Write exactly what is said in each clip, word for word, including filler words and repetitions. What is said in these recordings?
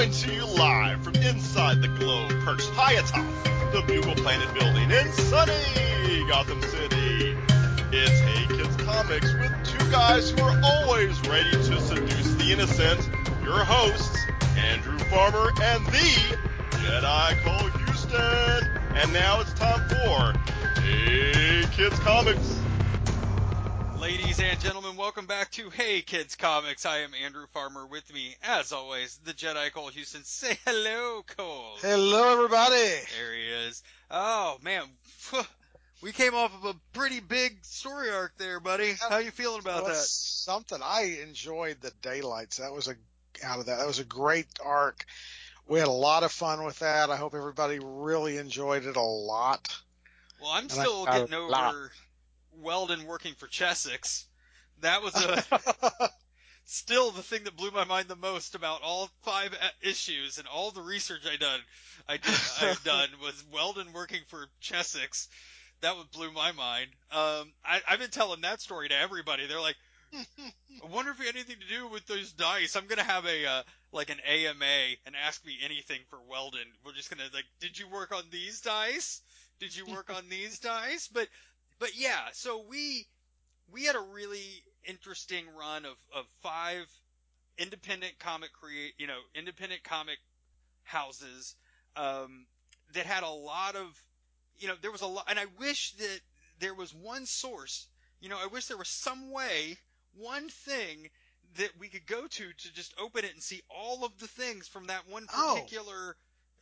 Coming to you live from inside the globe, perched high atop the Bugle Planet building in sunny Gotham City. It's Hey Kids Comics with two guys who are always ready to seduce the innocent, your hosts, Andrew Farmer and the Jedi Cole Houston. And now it's time for Hey Kids Comics. Ladies and gentlemen, welcome back to Hey Kids Comics. I am Andrew Farmer. With me, as always, the Jedi Cole Houston. Say hello, Cole. Hello, everybody. There he is. Oh, man. We came off of a pretty big story arc there, buddy. How you feeling about that? Something. I enjoyed the daylights. That was a out of that. That was a great arc. We had a lot of fun with that. I hope everybody really enjoyed it a lot. Well, I'm and still I, getting I, over... Lot. Weldon working for Chessex. That was a still the thing that blew my mind the most about all five issues and all the research I done I did I've done was Weldon working for Chessex. That would blew my mind. Um, I, I've been telling that story to everybody. They're like, I wonder if you had anything to do with those dice. I'm gonna have a uh, like an A M A and ask me anything for Weldon. We're just gonna like, did you work on these dice? Did you work on these dice? But But yeah, so we we had a really interesting run of, of five independent comic create you know independent comic houses um, that had a lot of you know there was a lot, and I wish that there was one source. you know I wish there was some way, one thing that we could go to to just open it and see all of the things from that one particular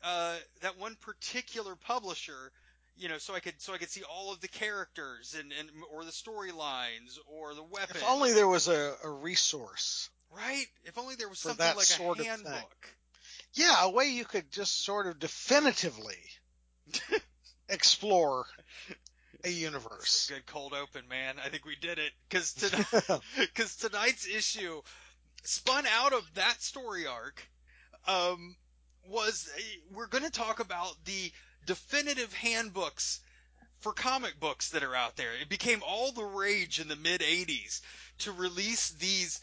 oh. uh, that one particular publisher. You know, so I could so I could see all of the characters and, and or the storylines or the weapons. If only there was a, a resource, right? If only there was something like a handbook. Yeah, a way you could just sort of definitively explore a universe. That's a good cold open, man. I think we did it, because tonight, because tonight's issue spun out of that story arc. Um, was we're going to talk about the definitive handbooks for comic books that are out there. It became all the rage in the mid eighties to release these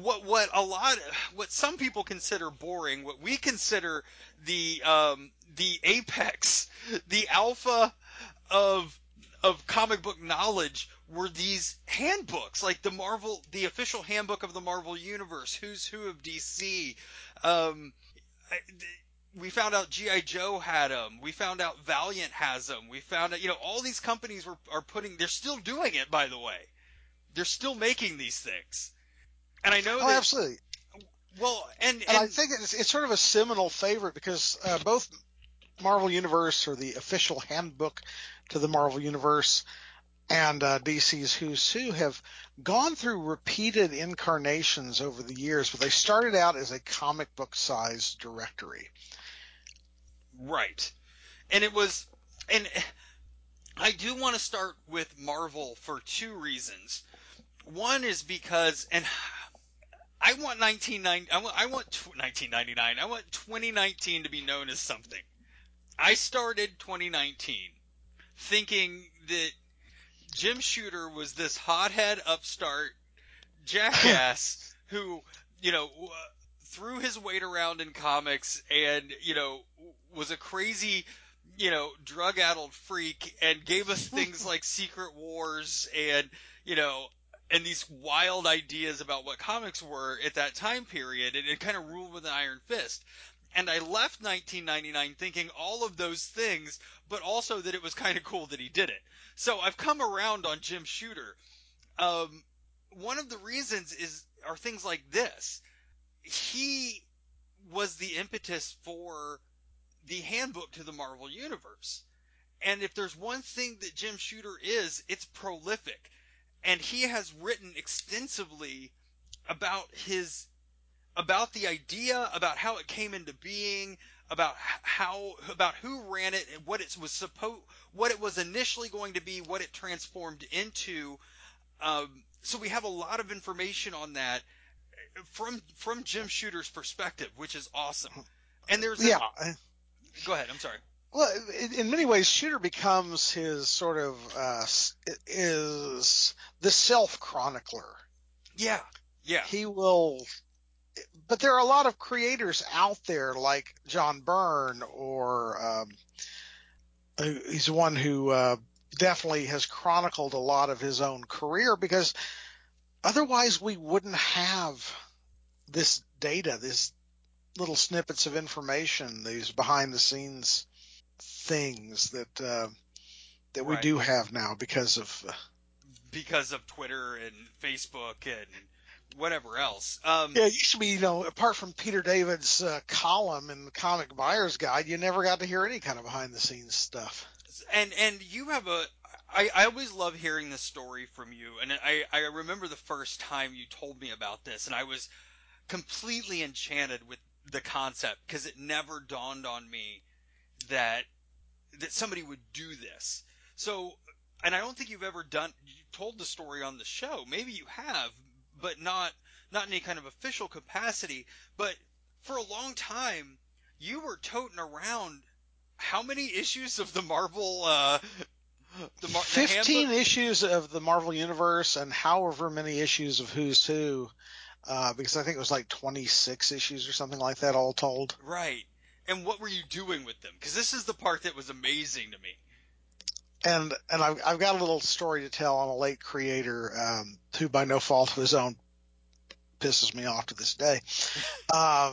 what what a lot what some people consider boring, what we consider the um, the apex, the alpha of of comic book knowledge were these handbooks, like the Marvel, the official handbook of the Marvel Universe, Who's Who of D C. Um, I, We found out G I. Joe had them. We found out Valiant has them. We found out, you know, all these companies were are putting, they're still doing it, by the way. They're still making these things. And I know oh, that. Absolutely. Well, and, and. And I think it's, it's sort of a seminal favorite, because uh, both Marvel Universe, or the official handbook to the Marvel Universe, and uh, D C's Who's Who have gone through repeated incarnations over the years, but they started out as a comic book-sized directory. Right. And it was – and I do want to start with Marvel for two reasons. One is because – and I want nineteen ninety I want, I want t- nineteen ninety-nine I want twenty nineteen to be known as something. I started twenty nineteen thinking that Jim Shooter was this hothead upstart jackass who, you know, threw his weight around in comics and, you know, was a crazy, you know, drug-addled freak, and gave us things like Secret Wars and, you know, and these wild ideas about what comics were at that time period, and it kind of ruled with an iron fist. And I left nineteen ninety-nine thinking all of those things, but also that it was kind of cool that he did it. So I've come around on Jim Shooter. Um, one of the reasons is are things like this. He was the impetus for the handbook to the Marvel Universe. And if there's one thing that Jim Shooter is, it's prolific. And he has written extensively about his about the idea, about how it came into being, about how, about who ran it, and what it was supposed, what it was initially going to be, what it transformed into. Um, so we have a lot of information on that from from Jim Shooter's perspective, which is awesome. And there's yeah. A, go ahead. I'm sorry. Well, in many ways, Shooter becomes his sort of uh, is the self chronicler. Yeah. Yeah. He will. But there are a lot of creators out there like John Byrne, or um, he's one who uh, definitely has chronicled a lot of his own career, because otherwise we wouldn't have this data, these little snippets of information, these behind the scenes things that uh, that we right. do have now because of uh, because of Twitter and Facebook and whatever else. Um, yeah, it used to be, you know, apart from Peter David's uh, column in the Comic Buyer's Guide, you never got to hear any kind of behind-the-scenes stuff. And and you have a – I I always love hearing this story from you. And I, I remember the first time you told me about this, and I was completely enchanted with the concept, because it never dawned on me that that somebody would do this. So – and I don't think you've ever done – you told the story on the show. Maybe you have, but not not in any kind of official capacity. But for a long time, you were toting around how many issues of the Marvel uh, the Mar- fifteen the issues of the Marvel Universe, and however many issues of Who's Who, uh, because I think it was like twenty-six issues or something like that all told. Right. And what were you doing with them? Because this is the part that was amazing to me. And and I've, I've got a little story to tell on a late creator um, who, by no fault of his own, pisses me off to this day. uh,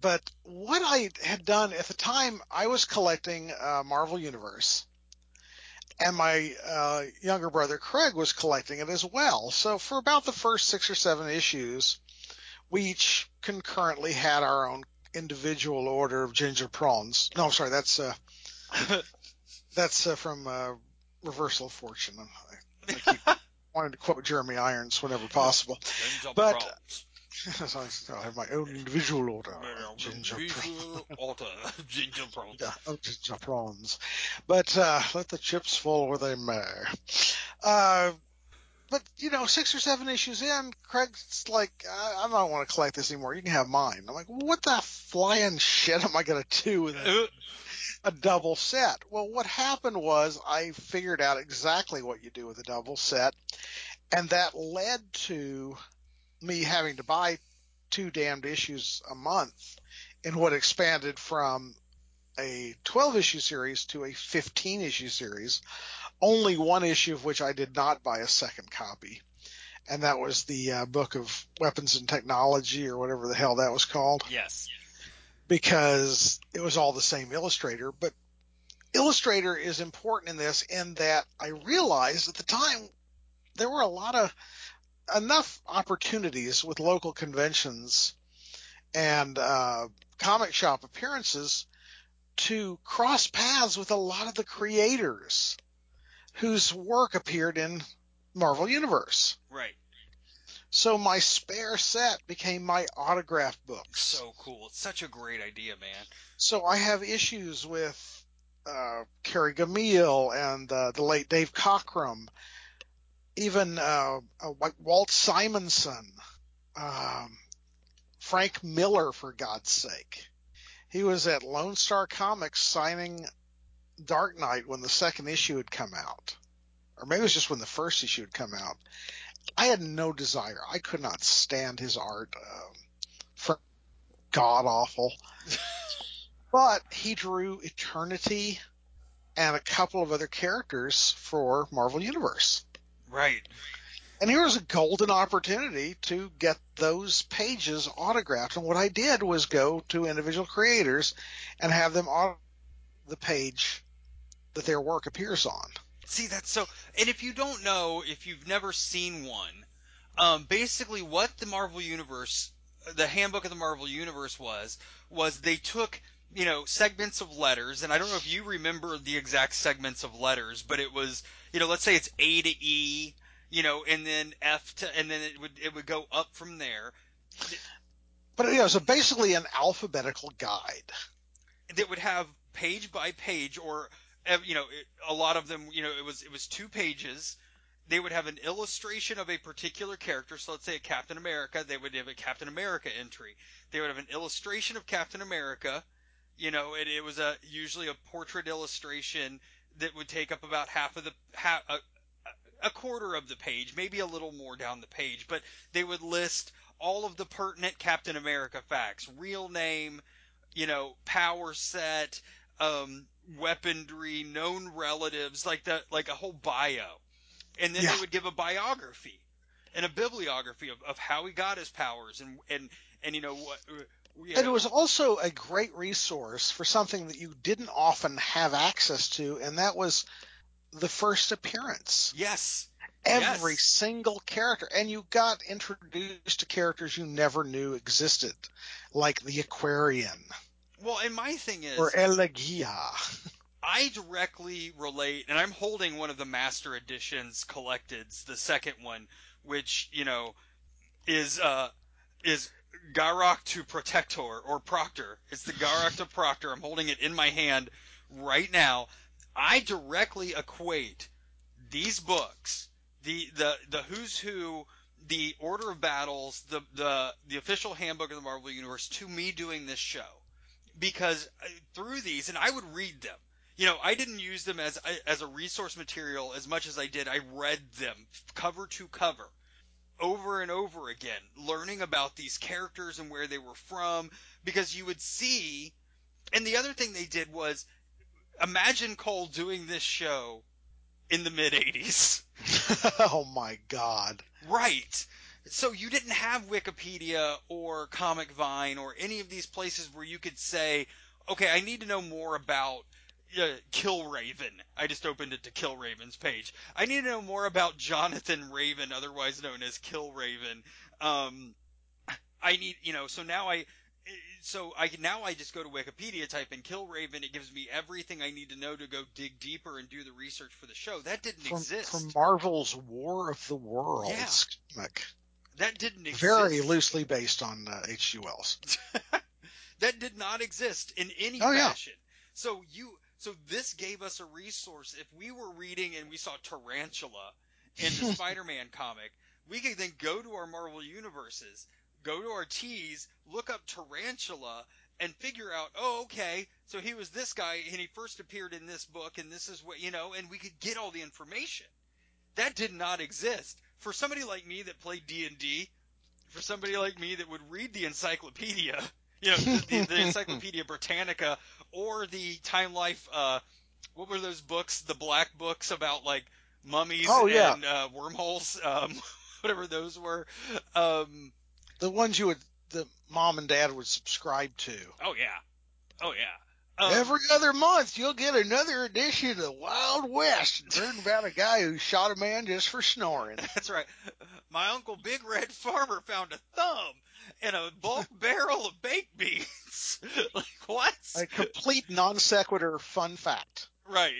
but what I had done at the time, I was collecting uh, Marvel Universe, and my uh, younger brother Craig was collecting it as well. So for about the first six or seven issues, we each concurrently had our own individual order of ginger prawns. No, I'm sorry, that's... Uh, That's uh, from uh, Reversal of Fortune. I, I keep wanting to quote Jeremy Irons whenever possible. Ginger but uh, so I have my own individual order. Ginger, individual prawn. Order. Ginger prawns. Yeah, oh, ginger prawns. But uh, let the chips fall where they may. Uh, but, you know, six or seven issues in, Craig's like, I, I don't want to collect this anymore. You can have mine. I'm like, well, what the flying shit am I going to do with it? A double set. Well, what happened was I figured out exactly what you do with a double set, and that led to me having to buy two damned issues a month in what expanded from a twelve-issue series to a fifteen-issue series, only one issue of which I did not buy a second copy, and that was the uh, book of Weapons and Technology, or whatever the hell that was called. Yes. Because it was all the same illustrator. But illustrator is important in this, in that I realized at the time there were a lot of enough opportunities with local conventions and uh, comic shop appearances to cross paths with a lot of the creators whose work appeared in Marvel Universe. Right. So my spare set became my autograph books. So cool. It's such a great idea, man. So I have issues with uh, Kerry Gamil and uh, the late Dave Cockrum, even uh, uh, Walt Simonson, um, Frank Miller, for God's sake. He was at Lone Star Comics signing Dark Knight when the second issue had come out. Or maybe it was just when the first issue had come out. I had no desire. I could not stand his art. Um, for god awful. But he drew Eternity and a couple of other characters for Marvel Universe. Right. And here was a golden opportunity to get those pages autographed. And what I did was go to individual creators and have them autograph the page that their work appears on. See, that's so – and if you don't know, if you've never seen one, um, basically what the Marvel Universe – the Handbook of the Marvel Universe was, was they took, you know, segments of letters, and I don't know if you remember the exact segments of letters, but it was, you know, let's say it's A to E, you know, and then F to – and then it would it would go up from there. But, you know, so basically an alphabetical guide. That would have page by page, or – you know, a lot of them, you know, it was it was two pages. They would have an illustration of a particular character. So let's say a Captain America, they would have a Captain America entry. They would have an illustration of Captain America. You know, it, it was a usually a portrait illustration that would take up about half of the half, a, a quarter of the page, maybe a little more down the page. But they would list all of the pertinent Captain America facts, real name, you know, power set, um, weaponry, known relatives, like the, like a whole bio. And then yeah. they would give a biography and a bibliography of, of how he got his powers and, and, and, you know, what, yeah. And it was also a great resource for something that you didn't often have access to, and that was the first appearance. Yes. Every yes. single character. And you got introduced to characters you never knew existed, like the Aquarian. Well, and my thing is... Or Elegia. I directly relate, and I'm holding one of the Master Editions collecteds, the second one, which, you know, is... uh is Garak to Protector, or Proctor. It's the Garak to Proctor. I'm holding it in my hand right now. I directly equate these books, the the, the who's who, the order of battles, the, the, the official handbook of the Marvel Universe, to me doing this show. Because through these, and I would read them. You know, I didn't use them as as a resource material as much as I did. I read them cover to cover, over and over again, learning about these characters and where they were from, because you would see, and the other thing they did was, imagine Cole doing this show in the mid eighties. Oh my God. Right. So you didn't have Wikipedia or Comic Vine or any of these places where you could say, okay, I need to know more about Uh, Kill Raven. I just opened it to Kill Raven's page. I need to know more about Jonathan Raven, otherwise known as Kill Raven. Um, I need, you know, so now I, so I now I just go to Wikipedia, type in Kill Raven. It gives me everything I need to know to go dig deeper and do the research for the show. That didn't from, exist. From Marvel's War of the Worlds. Yeah. That didn't exist. Very loosely based on uh, H G. Wells. That did not exist in any oh, fashion. Yeah. So you. So this gave us a resource. If we were reading and we saw Tarantula in the Spider-Man comic, we could then go to our Marvel universes, go to our T's, look up Tarantula, and figure out, oh, okay, so he was this guy, and he first appeared in this book, and this is what, you know, and we could get all the information. That did not exist. For somebody like me that played D and D, for somebody like me that would read the encyclopedia, you know, the, the Encyclopedia Britannica or the Time Life, uh, what were those books, the black books about, like, mummies oh, yeah. and uh, wormholes, um, whatever those were. Um, the ones you would, the mom and dad would subscribe to. Oh, yeah. Oh, yeah. Um, Every other month, you'll get another edition of Wild West and learn about a guy who shot a man just for snoring. That's right. My uncle Big Red Farmer found a thumb in a bulk barrel of baked beans. Like, what? A complete non sequitur fun fact. Right.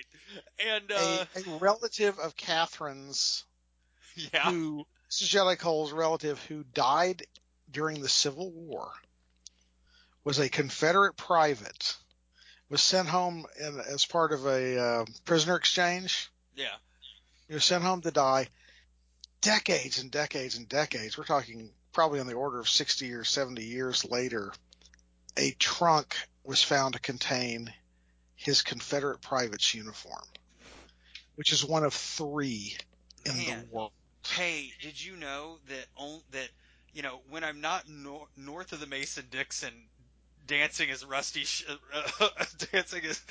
And uh, a, a relative of Catherine's, yeah, who, this is Jelly Cole's relative, who died during the Civil War, was a Confederate private, was sent home in, as part of a uh, prisoner exchange. Yeah. He was sent home to die. Decades and decades and decades. We're talking probably on the order of sixty or seventy years later, a trunk was found to contain his Confederate private's uniform, which is one of three in Man. the world. Hey, did you know that, on, that you know, when I'm not nor- north of the Mason-Dixon dancing as Rusty Sh- uh, dancing as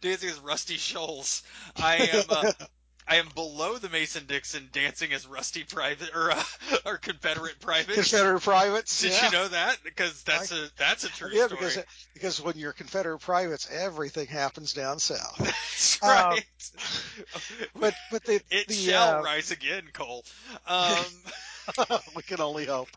dancing as Rusty Shoals, I am uh, I am below the Mason-Dixon dancing as Rusty Private or uh, or Confederate Privates. Confederate Privates. Did yeah. you know that? Because that's I, a that's a true yeah, story. Because, because when you're Confederate Privates, everything happens down south. That's right. Um, but but the, it the, shall uh, rise again, Cole. Um, we can only hope.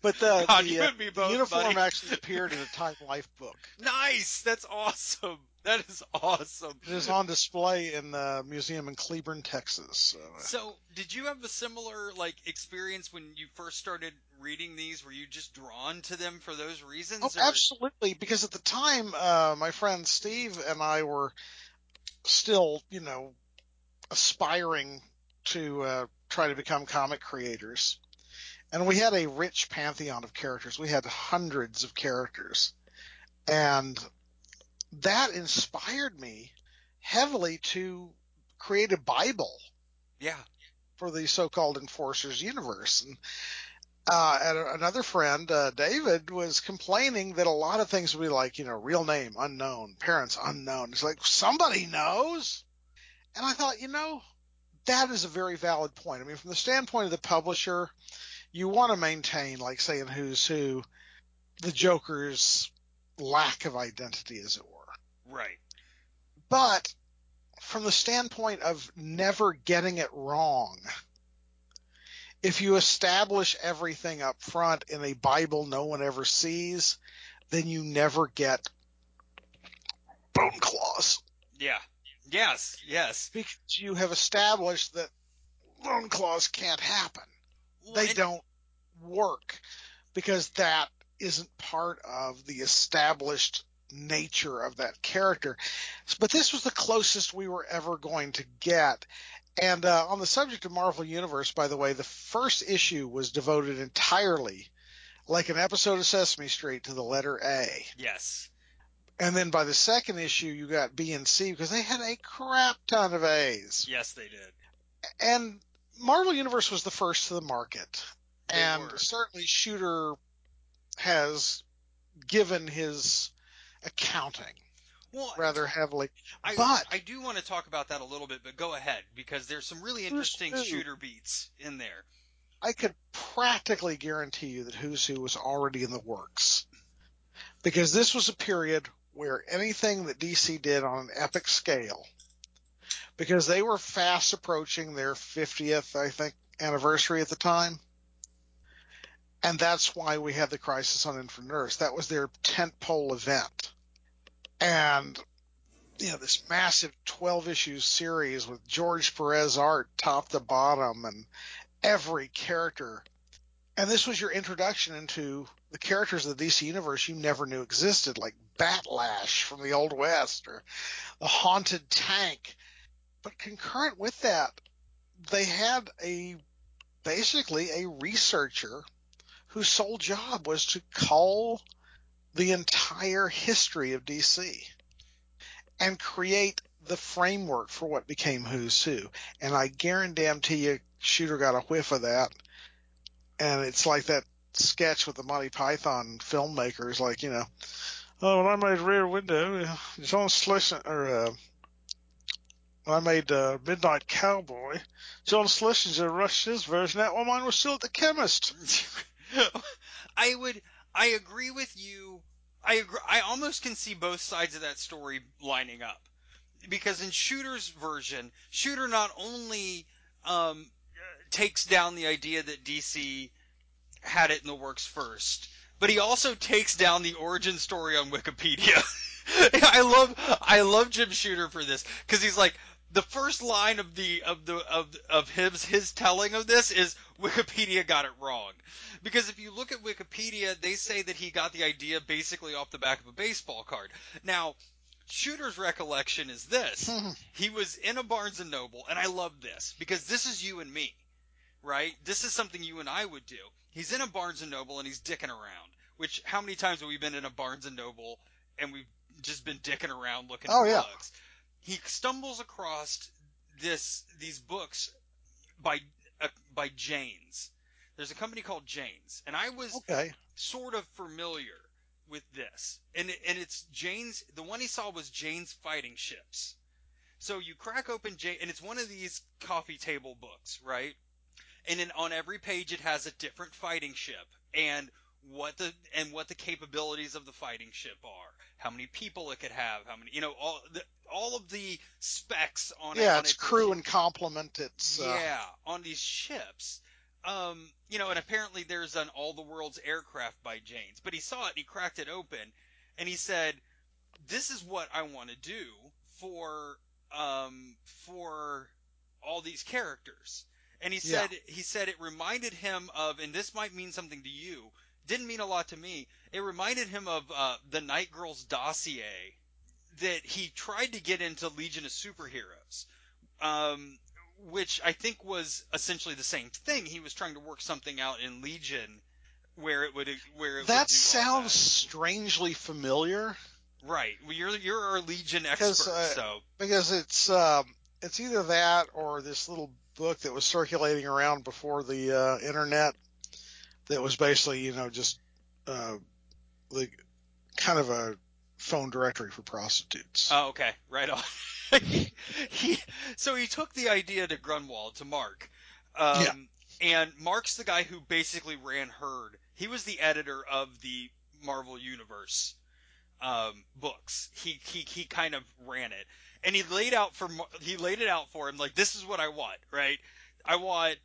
But the, God, the, uh, the both, uniform buddy. actually appeared in a Time Life book. Nice. That's awesome. That is awesome. It is on display in the museum in Cleburne, Texas. So. so, did you have a similar like experience when you first started reading these? Were you just drawn to them for those reasons? Oh, or? Absolutely. Because at the time, uh, my friend Steve and I were still, you know, aspiring to uh, try to become comic creators, and we had a rich pantheon of characters. We had hundreds of characters, and that inspired me heavily to create a Bible yeah. for the so-called Enforcers universe. And Uh, and another friend, uh, David, was complaining that a lot of things would be like, you know, real name unknown, parents unknown. It's like, somebody knows. And I thought, you know, that is a very valid point. I mean, from the standpoint of the publisher, you want to maintain, like, say, in Who's Who, the Joker's lack of identity, as it were. Right. But from the standpoint of never getting it wrong, if you establish everything up front in a Bible no one ever sees, then you never get bone claws. Yeah. Yes, yes. Because you have established that bone claws can't happen. Well, they don't work because that isn't part of the established nature of that character. But this was the closest we were ever going to get. And uh, on the subject of Marvel Universe, by the way, the first issue was devoted entirely, like an episode of Sesame Street, to the letter A. Yes. And then by the second issue, you got B and C, because they had a crap ton of A's. Yes, they did. And Marvel Universe was the first to the market. They and were. Certainly Shooter has given his accounting. Well, rather heavily. I, but I do want to talk about that a little bit, but go ahead, because there's some really interesting Shooter beats in there. I could practically guarantee you that Who's Who was already in the works, because this was a period where anything that D C did on an epic scale, because they were fast approaching their fiftieth, I think, anniversary at the time, and that's why we had the Crisis on Infinite Earths. That was their tentpole event. And, you know, this massive twelve-issue series with George Perez art top to bottom and every character. And this was your introduction into the characters of the D C Universe you never knew existed, like Batlash from the Old West or the Haunted Tank. But concurrent with that, they had a basically a researcher whose sole job was to call the entire history of D C and create the framework for what became Who's Who. And I guarantee you Shooter got a whiff of that. And it's like that sketch with the Monty Python filmmakers, like, you know, oh, when I made Rear Window, John Schlesinger, or uh, when I made uh, Midnight Cowboy, John Schlesinger rushed his version out while mine was still at the chemist. I would... I agree with you. I agree. I almost can see both sides of that story lining up, because in Shooter's version, Shooter not only um, takes down the idea that D C had it in the works first, but he also takes down the origin story on Wikipedia. I love I love Jim Shooter for this, because he's like, the first line of the of the of of his his telling of this is Wikipedia got it wrong. Because if you look at Wikipedia, they say that he got the idea basically off the back of a baseball card. Now, Shooter's recollection is this. He was in a Barnes and Noble, and I love this, because this is you and me, right? This is something you and I would do. He's in a Barnes and Noble and he's dicking around, which how many times have we been in a Barnes and Noble and we've just been dicking around looking at oh, yeah. books? He stumbles across this these books by uh, by Jane's. There's a company called Jane's, and I was okay. sort of familiar with this. And it, and it's Jane's. The one he saw was Jane's Fighting Ships. So you crack open Jane, and it's one of these coffee table books, right? And then on every page it has a different fighting ship and what the and what the capabilities of the fighting ship are, how many people it could have, how many, you know, all the, all of the specs on yeah, it. Yeah, it's crew ship. And complement. It's uh... yeah, on these ships, um, you know, and apparently there's an All the World's Aircraft by Jane's. But he saw it, he cracked it open, and he said, "This is what I want to do for um for all these characters." And he said yeah. he said it reminded him of, and this might mean something to you. Didn't mean a lot to me. It reminded him of uh, the Night Girl's dossier that he tried to get into Legion of Superheroes, um, which I think was essentially the same thing. He was trying to work something out in Legion where it would where it that would do sounds that. Strangely familiar. Right. Well, you're you're our Legion expert, uh, so because it's um, it's either that or this little book that was circulating around before the uh, internet. that was basically, you know, just uh, like kind of a phone directory for prostitutes. Oh, okay. Right on. he, he, so he took the idea to Grunwald, to Mark. Um, yeah. And Mark's the guy who basically ran Herd. He was the editor of the Marvel Universe um, books. He, he he kind of ran it, and he laid out for he laid it out for him like, this is what I want, right? I want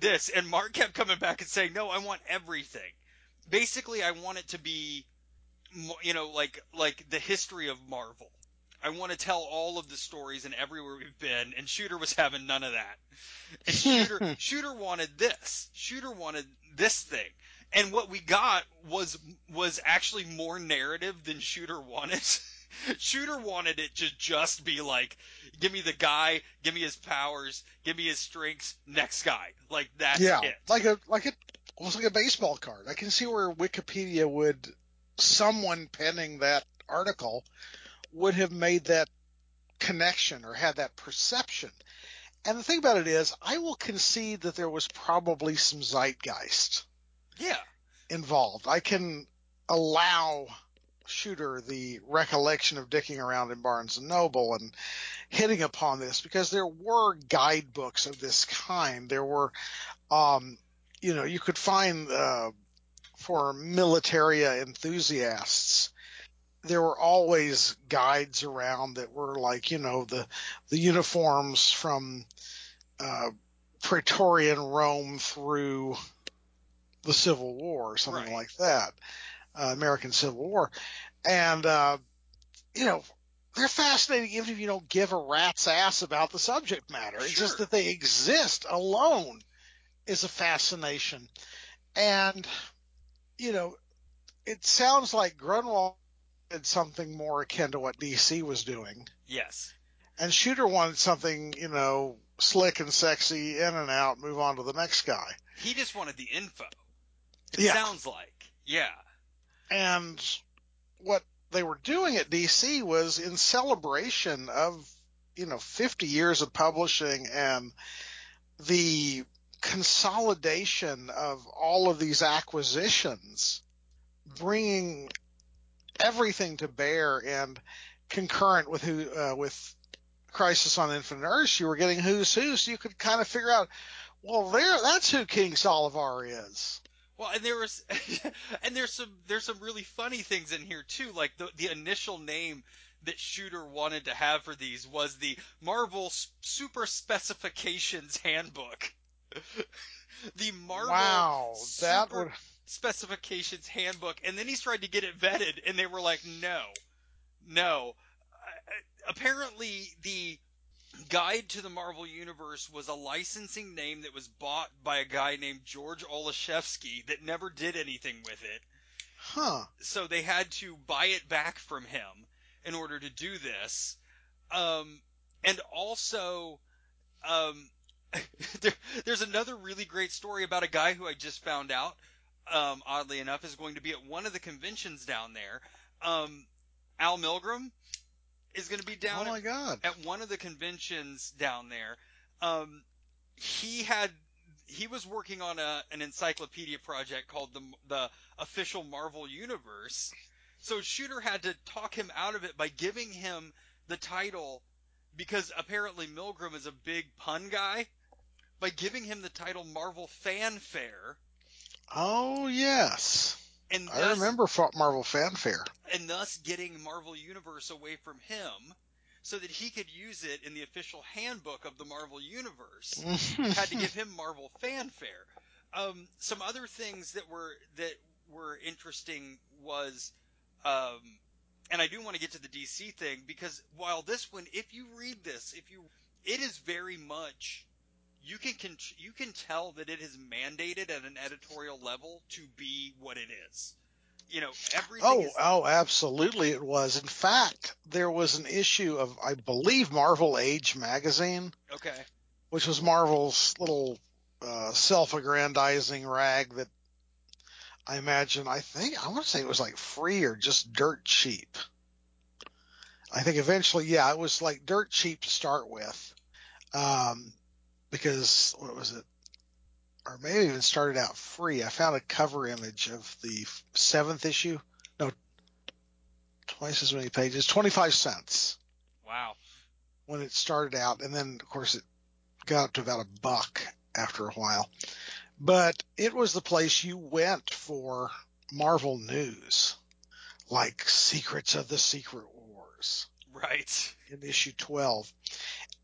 this, and Mark kept coming back and saying, no, I want everything. Basically, I want it to be, you know, like like the history of Marvel. I want to tell all of the stories and everywhere we've been, and Shooter was having none of that. And Shooter, Shooter wanted this. Shooter wanted this thing. And what we got was was actually more narrative than Shooter wanted. Shooter wanted it to just be like, give me the guy, give me his powers, give me his strengths, next guy. Like, that's yeah, it. Like a, like a, almost like a baseball card. I can see where Wikipedia would, someone penning that article would have made that connection or had that perception. And the thing about it is, I will concede that there was probably some zeitgeist yeah. involved. I can allow Shooter the recollection of dicking around in Barnes and Noble and hitting upon this, because there were guidebooks of this kind. There were, um, you know, you could find uh, for militaria enthusiasts, there were always guides around that were like, you know, the the uniforms from uh, Praetorian Rome through the Civil War or something right. like that, uh, American Civil War. And, uh, you know, they're fascinating even if you don't give a rat's ass about the subject matter. Sure. It's just that they exist alone is a fascination. And, you know, it sounds like Grunwald wanted something more akin to what D C was doing. Yes. And Shooter wanted something, you know, slick and sexy, in and out, move on to the next guy. He just wanted the info. It yeah. sounds like. Yeah. And what they were doing at D C was in celebration of, you know, fifty years of publishing and the consolidation of all of these acquisitions, bringing everything to bear, and concurrent with who uh, with Crisis on Infinite Earths, you were getting who's who, so you could kind of figure out, well, there, that's who King Salivar is. Well, and there was, and there's some there's some really funny things in here too. Like the the initial name that Shooter wanted to have for these was the Marvel Super Specifications Handbook. The Marvel wow, that Super would... Specifications Handbook, and then he's tried to get it vetted, and they were like, no, no. Uh, apparently, the Guide to the Marvel Universe was a licensing name that was bought by a guy named George Olszewski that never did anything with it. Huh. So they had to buy it back from him in order to do this. Um, and also, um, there, there's another really great story about a guy who I just found out, um, oddly enough, is going to be at one of the conventions down there. Um, Al Milgrom is going to be down oh my at, God. at one of the conventions down there. Um, he had he was working on a an encyclopedia project called the the Official Marvel Universe. So Shooter had to talk him out of it by giving him the title, because apparently Milgrom is a big pun guy, by giving him the title Marvel Fanfare. Oh, yes. And thus, I remember Marvel Fanfare. And thus getting Marvel Universe away from him so that he could use it in the official handbook of the Marvel Universe. Had to give him Marvel Fanfare. Um, some other things that were that were interesting was, um, and I do want to get to the D C thing, because while this one, if you read this, if you, it is very much... You can, can you can tell that it is mandated at an editorial level to be what it is. You know, everything Oh, is- oh, absolutely it was. In fact, there was an issue of, I believe, Marvel Age magazine. Okay. Which was Marvel's little uh, self-aggrandizing rag that I imagine, I think, I want to say it was like free or just dirt cheap. I think eventually, yeah, it was like dirt cheap to start with. Um Because, what was it, or maybe even started out free. I found a cover image of the seventh issue. No, twice as many pages, twenty-five cents. Wow. When it started out, and then of course it got up to about a buck after a while. But it was the place you went for Marvel news, like Secrets of the Secret Wars. Right. In issue twelve.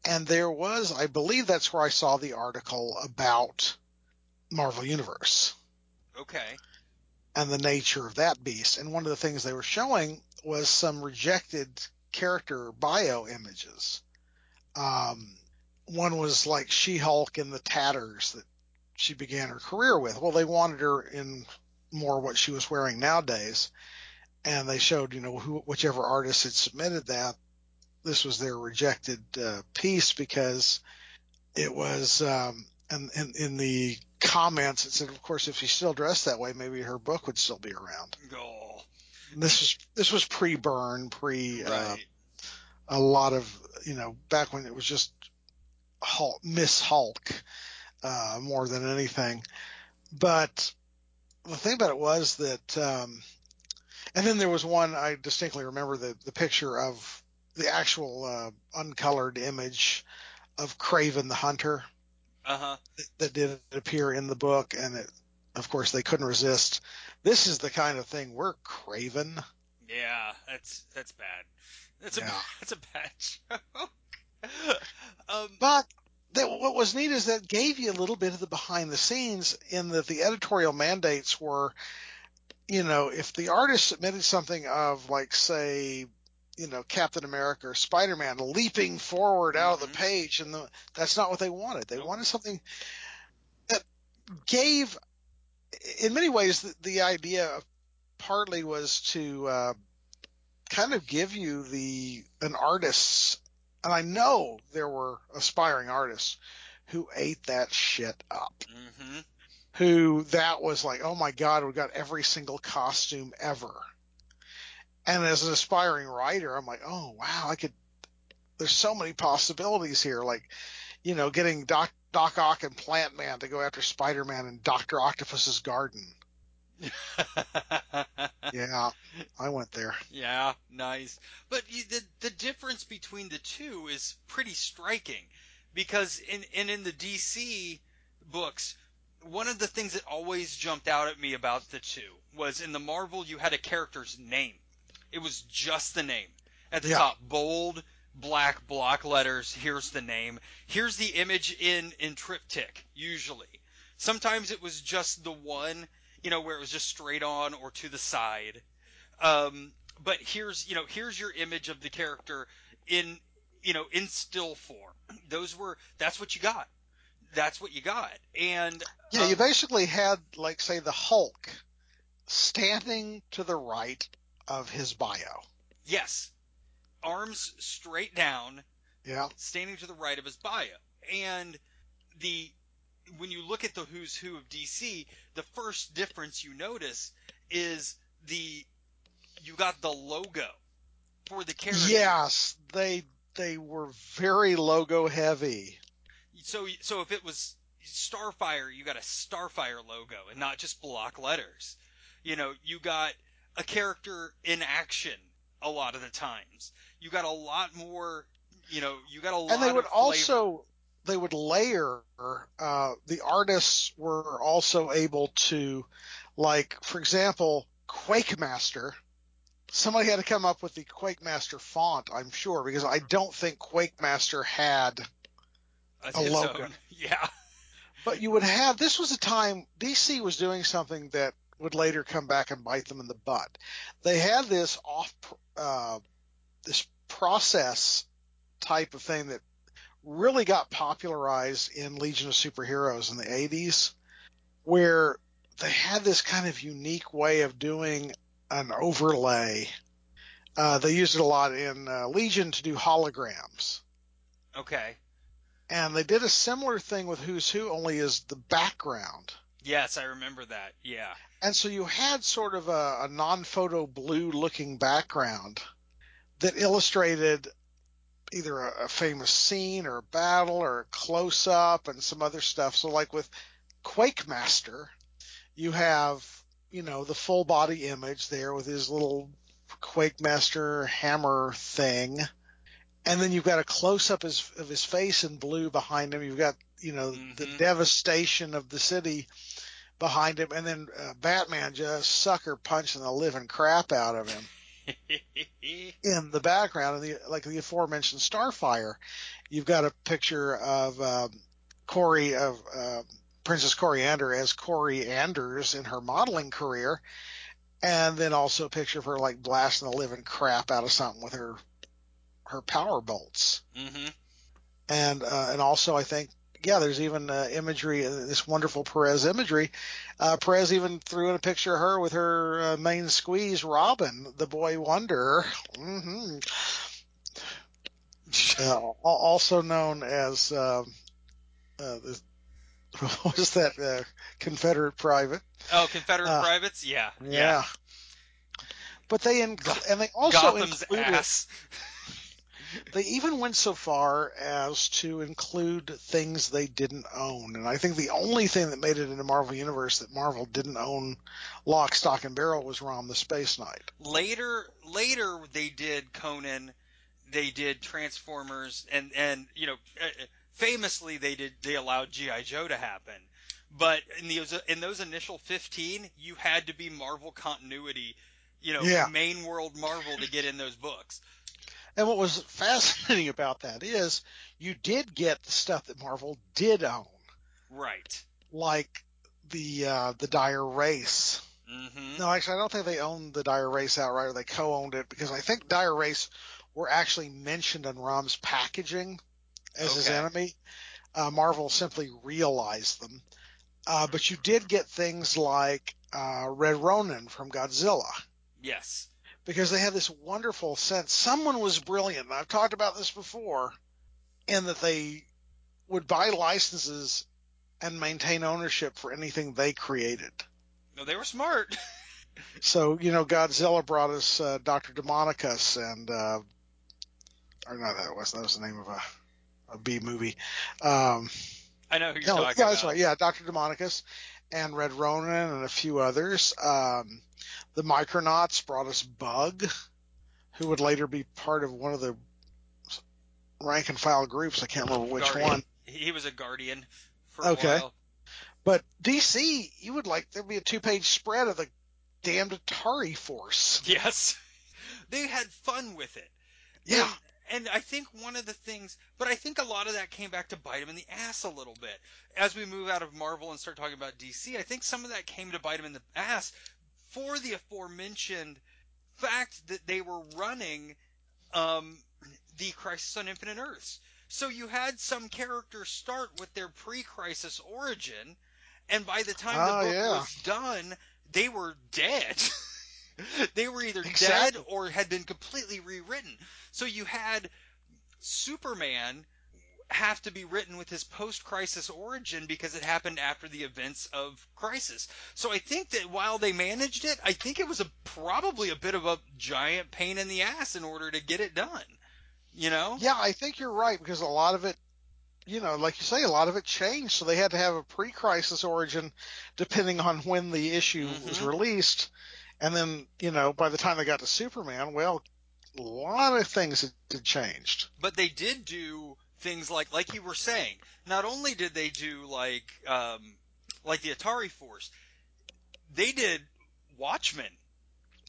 And there was, I believe that's where I saw the article about Marvel Universe. Okay. And the nature of that beast. And one of the things they were showing was some rejected character bio images. Um, one was like She-Hulk in the tatters that she began her career with. Well, they wanted her in more what she was wearing nowadays. And they showed, you know, who, whichever artist had submitted that. This was their rejected uh, piece because it was um, in, in, in the comments. It said, of course, if she still dressed that way, maybe her book would still be around. Oh. This was this was pre-Byrne, pre, right. uh, a lot of, you know, back when it was just Hulk, Miss Hulk uh, more than anything. But the thing about it was that um, – and then there was one I distinctly remember, the, the picture of – the actual uh, uncolored image of Craven the Hunter uh-huh. th- that did appear in the book, and it, of course they couldn't resist. This is the kind of thing we're Craven. Yeah, that's that's bad. That's yeah. a that's a bad joke. um, but that, what was neat is that gave you a little bit of the behind the scenes, in that the editorial mandates were, you know, if the artist submitted something of, like, say, you know, Captain America or Spider-Man leaping forward out mm-hmm. of the page, and the, that's not what they wanted. They wanted something that gave, in many ways, the, the idea partly was to uh, kind of give you the an artist's, and I know there were aspiring artists who ate that shit up, mm-hmm. who that was like, oh my God, we got every single costume ever. And as an aspiring writer, I'm like, oh, wow, I could – there's so many possibilities here. Like, you know, getting Doc, Doc Ock and Plant Man to go after Spider-Man in Doctor Octopus's garden. Yeah, I went there. Yeah, nice. But you, the, the difference between the two is pretty striking, because in, and in the D C books, one of the things that always jumped out at me about the two was in the Marvel you had a character's name. It was just the name. At the yeah. top, bold, black block letters, here's the name. Here's the image in, in triptych, usually. Sometimes it was just the one, you know, where it was just straight on or to the side. Um, but here's, you know, here's your image of the character in, you know, in still form. Those were, that's what you got. That's what you got. And yeah, um, you basically had, like, say, the Hulk standing to the right of his bio. Yes. Arms straight down. Yeah. Standing to the right of his bio. And the when you look at the who's who of D C, the first difference you notice is the you got the logo for the character. Yes, they they were very logo heavy. So so if it was Starfire, you got a Starfire logo and not just block letters. You know, you got a character in action a lot of the times. You got a lot more, you know, you got a lot of. And they would also, they would layer, uh, the artists were also able to, like, for example, Quakemaster. Somebody had to come up with the Quakemaster font, I'm sure, because I don't think Quakemaster had a logo. Own. Yeah. But you would have, this was a time, D C was doing something that would later come back and bite them in the butt. They had this off, uh, this process type of thing that really got popularized in Legion of Superheroes in the eighties, where they had this kind of unique way of doing an overlay. Uh, they used it a lot in uh, Legion to do holograms. Okay. And they did a similar thing with Who's Who, only as the background. Yes, I remember that, yeah. And so you had sort of a, a non-photo blue-looking background that illustrated either a, a famous scene or a battle or a close-up and some other stuff. So like with Quake Master, you have, you know, the full body image there with his little Quake Master hammer thing. And then you've got a close up his, of his face in blue behind him. You've got, you know, mm-hmm. the devastation of the city behind him. And then uh, Batman just sucker punching the living crap out of him in the background. And the, like the aforementioned Starfire, you've got a picture of um, Corey of uh, Princess Coriander as Corey Anders in her modeling career. And then also a picture of her like blasting the living crap out of something with her, her power bolts. Mm-hmm. And, uh, and also I think, yeah, there's even uh, imagery, uh, this wonderful Perez imagery. Uh, Perez even threw in a picture of her with her uh, main squeeze, Robin, the boy wonder, mm-hmm. uh, also known as uh, uh, the, what was that, uh, Confederate private? Oh, Confederate uh, privates, yeah, yeah, yeah. But they inc- Go- and they also Gotham's included. Ass. They even went so far as to include things they didn't own. And I think the only thing that made it into Marvel Universe that Marvel didn't own lock, stock, and barrel was Rom the Space Knight. Later, later they did Conan, they did Transformers, and, and you know, famously they did they allowed G I Joe to happen. But in those in those initial fifteen, you had to be Marvel continuity, you know, yeah. main world Marvel to get in those books. And what was fascinating about that is you did get the stuff that Marvel did own, right? Like the uh, the Dire Race. Mm-hmm. No, actually, I don't think they owned the Dire Race outright, or they co-owned it, because I think Dire Race were actually mentioned in Rom's packaging as okay. his enemy. Uh, Marvel simply realized them, uh, but you did get things like uh, Red Ronin from Godzilla. Yes. Because they had this wonderful sense. Someone was brilliant, and I've talked about this before, in that they would buy licenses and maintain ownership for anything they created. No, they were smart. So, you know, Godzilla brought us uh, Doctor Demonicus and uh, – or no, that was, that was the name of a, a B-movie. Um, I know who you're no, talking yeah, about. That's right. Yeah, Doctor Demonicus and Red Ronin and a few others. Um The Micronauts brought us Bug, who would later be part of one of the rank-and-file groups. I can't remember which Guardian. one. He was a Guardian for okay. a while. But D C, you would like there would be a two-page spread of the damned Atari Force. Yes. They had fun with it. Yeah. And- And I think one of the things – but I think a lot of that came back to bite him in the ass a little bit. As we move out of Marvel and start talking about D C, I think some of that came to bite him in the ass for the aforementioned fact that they were running um, the Crisis on Infinite Earths. So you had some characters start with their pre-Crisis origin, and by the time oh, the book yeah. was done, they were dead. They were either exactly. dead or had been completely rewritten. So you had Superman have to be written with his post-Crisis origin because it happened after the events of Crisis. So I think that while they managed it, I think it was a, probably a bit of a giant pain in the ass in order to get it done. You know? Yeah, I think you're right, because a lot of it, you know, like you say, a lot of it changed. So they had to have a pre-Crisis origin depending on when the issue mm-hmm. was released. And then, you know, by the time they got to Superman, well, a lot of things had changed. But they did do things like, like you were saying, not only did they do like, um, like the Atari Force, they did Watchmen.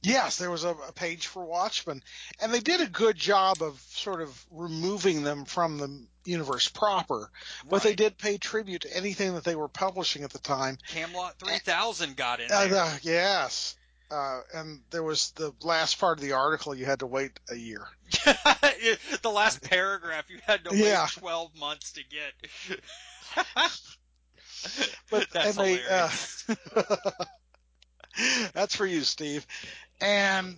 Yes, there was a, a page for Watchmen. And they did a good job of sort of removing them from the universe proper. But right. they did pay tribute to anything that they were publishing at the time. Camelot three thousand got in there. Uh, uh, yes. Uh, and there was the last part of the article you had to wait a year. The last paragraph you had to wait yeah. twelve months to get. But that's and hilarious. They, uh, that's for you, Steve. And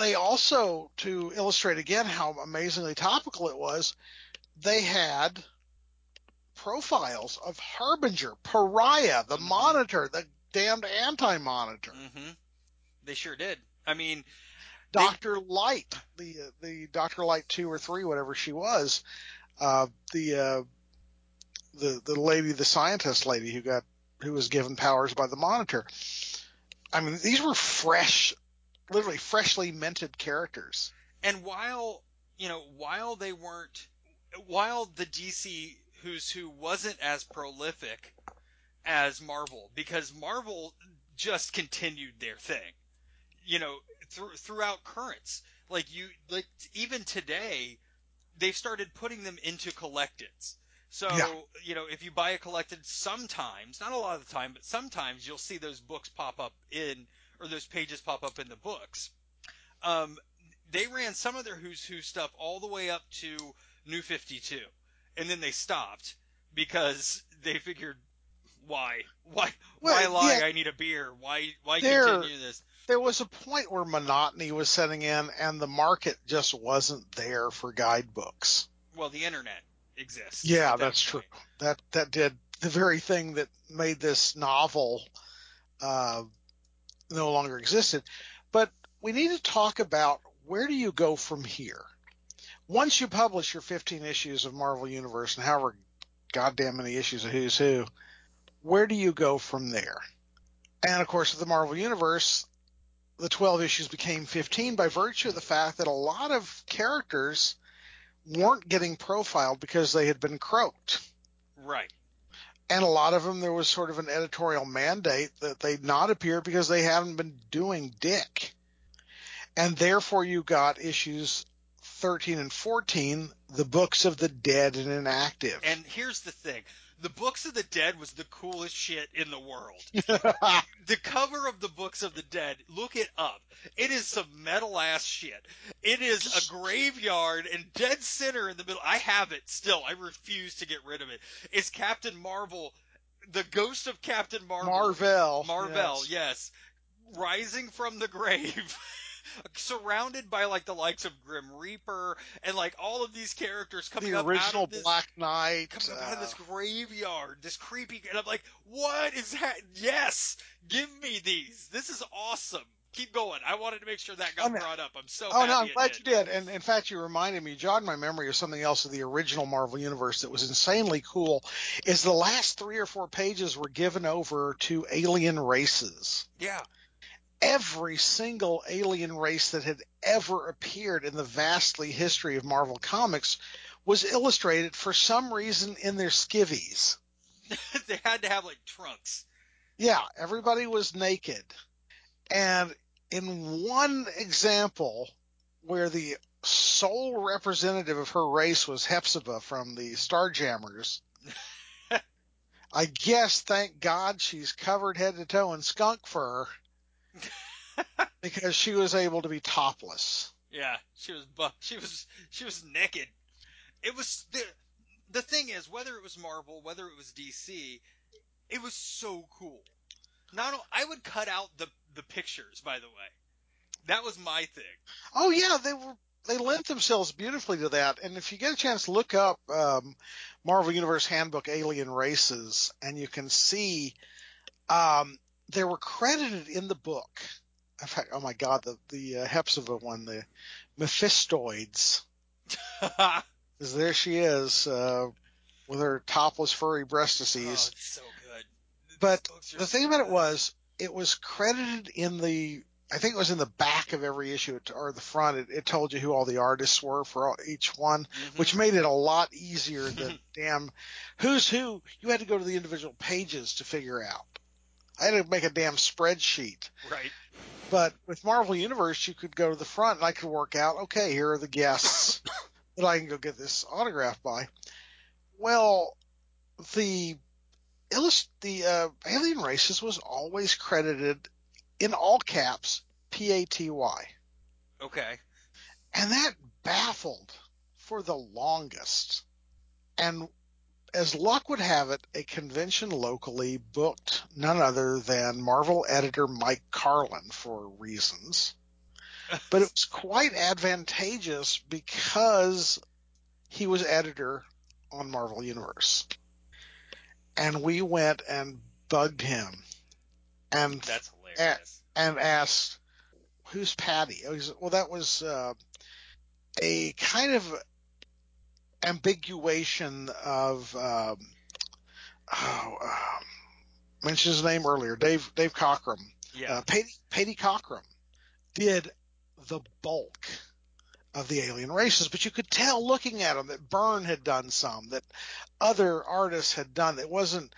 they also, to illustrate again how amazingly topical it was, they had profiles of Harbinger, Pariah, the mm-hmm. Monitor, the damned Anti-Monitor. Mm-hmm. They sure did. I mean, Doctor they... Light, the the Doctor Light two or three, whatever she was, uh, the uh, the the lady, the scientist lady who got who was given powers by the Monitor. I mean, these were fresh, literally freshly minted characters. And while, you know, while they weren't, while the D C Who's Who wasn't as prolific as Marvel, because Marvel just continued their thing, you know, through, throughout currents. Like you, like even today, they've started putting them into collectives. So, yeah. you know, if you buy a collected, sometimes, not a lot of the time, but sometimes you'll see those books pop up in, or those pages pop up in the books. Um, they ran some of their Who's Who stuff all the way up to New fifty-two, and then they stopped because they figured, why, why, well, why lie? Yeah, I need a beer. Why, why there, continue this? There was a point where monotony was setting in, and the market just wasn't there for guidebooks. Well, the internet exists. Yeah, that that's point. true. That that did the very thing that made this novel uh, no longer existed. But we need to talk about, where do you go from here? Once you publish your fifteen issues of Marvel Universe and however goddamn many issues of Who's Who, where do you go from there? And of course, with the Marvel Universe, the twelve issues became fifteen by virtue of the fact that a lot of characters weren't getting profiled because they had been croaked. Right. And a lot of them, there was sort of an editorial mandate that they not appear because they haven't been doing dick. And therefore you got issues thirteen and fourteen, the Books of the Dead and Inactive. And here's the thing. The Books of the Dead was the coolest shit in the world. The cover of the Books of the Dead, look it up. It is some metal-ass shit. It is a graveyard and dead center in the middle. I have it still. I refuse to get rid of it. It's Captain Marvel, the ghost of Captain Marvel. Marvel. Marvel, yes. yes. Rising from the grave. Surrounded by like the likes of Grim Reaper and like all of these characters coming the up original out of this, Black Knight coming uh, out of this graveyard, this creepy, and I'm like, what is that? Yes, give me these. This is awesome. Keep going. I wanted to make sure that got I mean, brought up. I'm so. Oh happy no, I'm glad did. you did. And in fact, you reminded me, you jogged my memory of something else of the original Marvel Universe that was insanely cool. Is the last three or four pages were given over to alien races. Yeah. Every single alien race that had ever appeared in the vastly history of Marvel Comics was illustrated for some reason in their skivvies. They had to have, like, trunks. Yeah, everybody was naked. And in one example where the sole representative of her race was Hepzibah from the Starjammers, I guess, thank God, she's covered head to toe in skunk fur. Because she was able to be topless. Yeah, she was buck. She was she was naked. It was the the thing is, whether it was Marvel, whether it was D C, it was so cool. Not I would cut out the the pictures. By the way, that was my thing. Oh yeah, they were they lent themselves beautifully to that. And if you get a chance, look up um, Marvel Universe Handbook Alien Races, and you can see. Um, They were credited in the book. In fact, oh my God, the the uh, Hepzibah one, the Mephistoids. Because there she is uh, with her topless furry breast disease. Oh, it's so good. But the thing about it was, it was credited in the. I think it was in the back of every issue or the front. It, it told you who all the artists were for all, each one, mm-hmm. which made it a lot easier than damn Who's Who. You had to go to the individual pages to figure out. I had to make a damn spreadsheet. Right. But with Marvel Universe, you could go to the front and I could work out, okay, here are the guests that I can go get this autograph by. Well, the illust- the uh, Alien Races was always credited in all caps, P A T Y. Okay. And that baffled for the longest. And as luck would have it, a convention locally booked none other than Marvel editor Mike Carlin for reasons. But it was quite advantageous because he was editor on Marvel Universe. And we went and bugged him. And That's hilarious. A- and asked, who's Patty? Well, that was uh, a kind of ambiguation of um, oh, um, mentioned his name earlier, Dave Dave Cockrum. Yeah, uh, Patty, Patty Cockrum did the bulk of the alien races, but you could tell looking at them that Byrne had done some, that other artists had done. It wasn't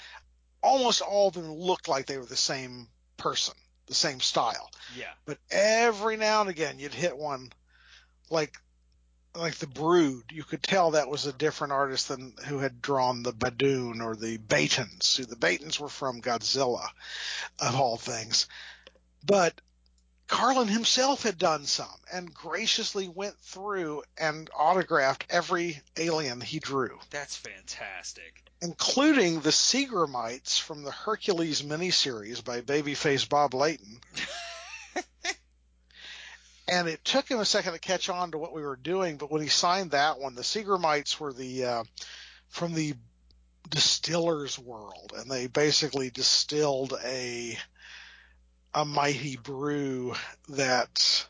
almost all of them looked like they were the same person, the same style. Yeah. But every now and again, you'd hit one like like the Brood. You could tell that was a different artist than who had drawn the Badoon or the Batons. The Batons were from Godzilla, of all things. But Carlin himself had done some and graciously went through and autographed every alien he drew. That's fantastic. Including the Seagramites from the Hercules miniseries by Babyface Bob Layton. And it took him a second to catch on to what we were doing, but when he signed that one, the Seagramites were the uh, from the distiller's world, and they basically distilled a a mighty brew that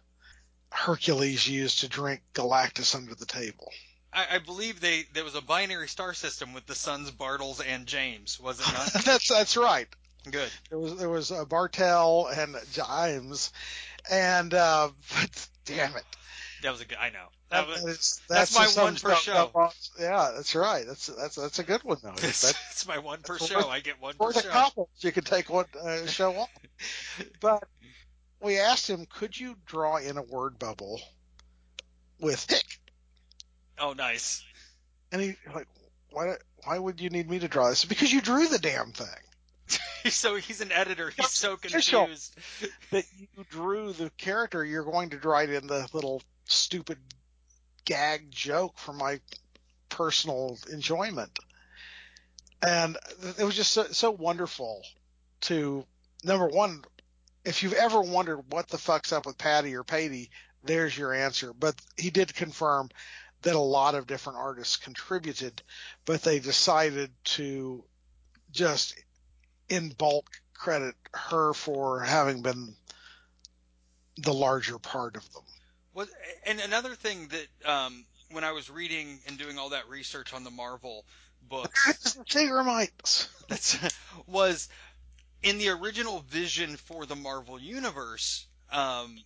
Hercules used to drink Galactus under the table. I, I believe they there was a binary star system with the sons Bartles and James, was it not? that's that's right. Good. There was there was a Bartel and James. And uh, but damn it, that was a good. I know that was, that is, that's, that's my one per show. Yeah, that's right. That's that's that's a good one though. That's, that's my one per that's show. Worth, I get one per show. For the couples, you can take one uh, show off. But we asked him, could you draw in a word bubble with Hick? Oh, nice. And he like, why why would you need me to draw this? Because you drew the damn thing. So he's an editor. He's so confused that you drew the character. You're going to write in the little stupid gag joke for my personal enjoyment. And it was just so, so wonderful to, number one, if you've ever wondered what the fuck's up with Patty or Patty, there's your answer. But he did confirm that a lot of different artists contributed, but they decided to just – in bulk credit her for having been the larger part of them. Well, and another thing that um, when I was reading and doing all that research on the Marvel books, that's, was in the original vision for the Marvel Universe um,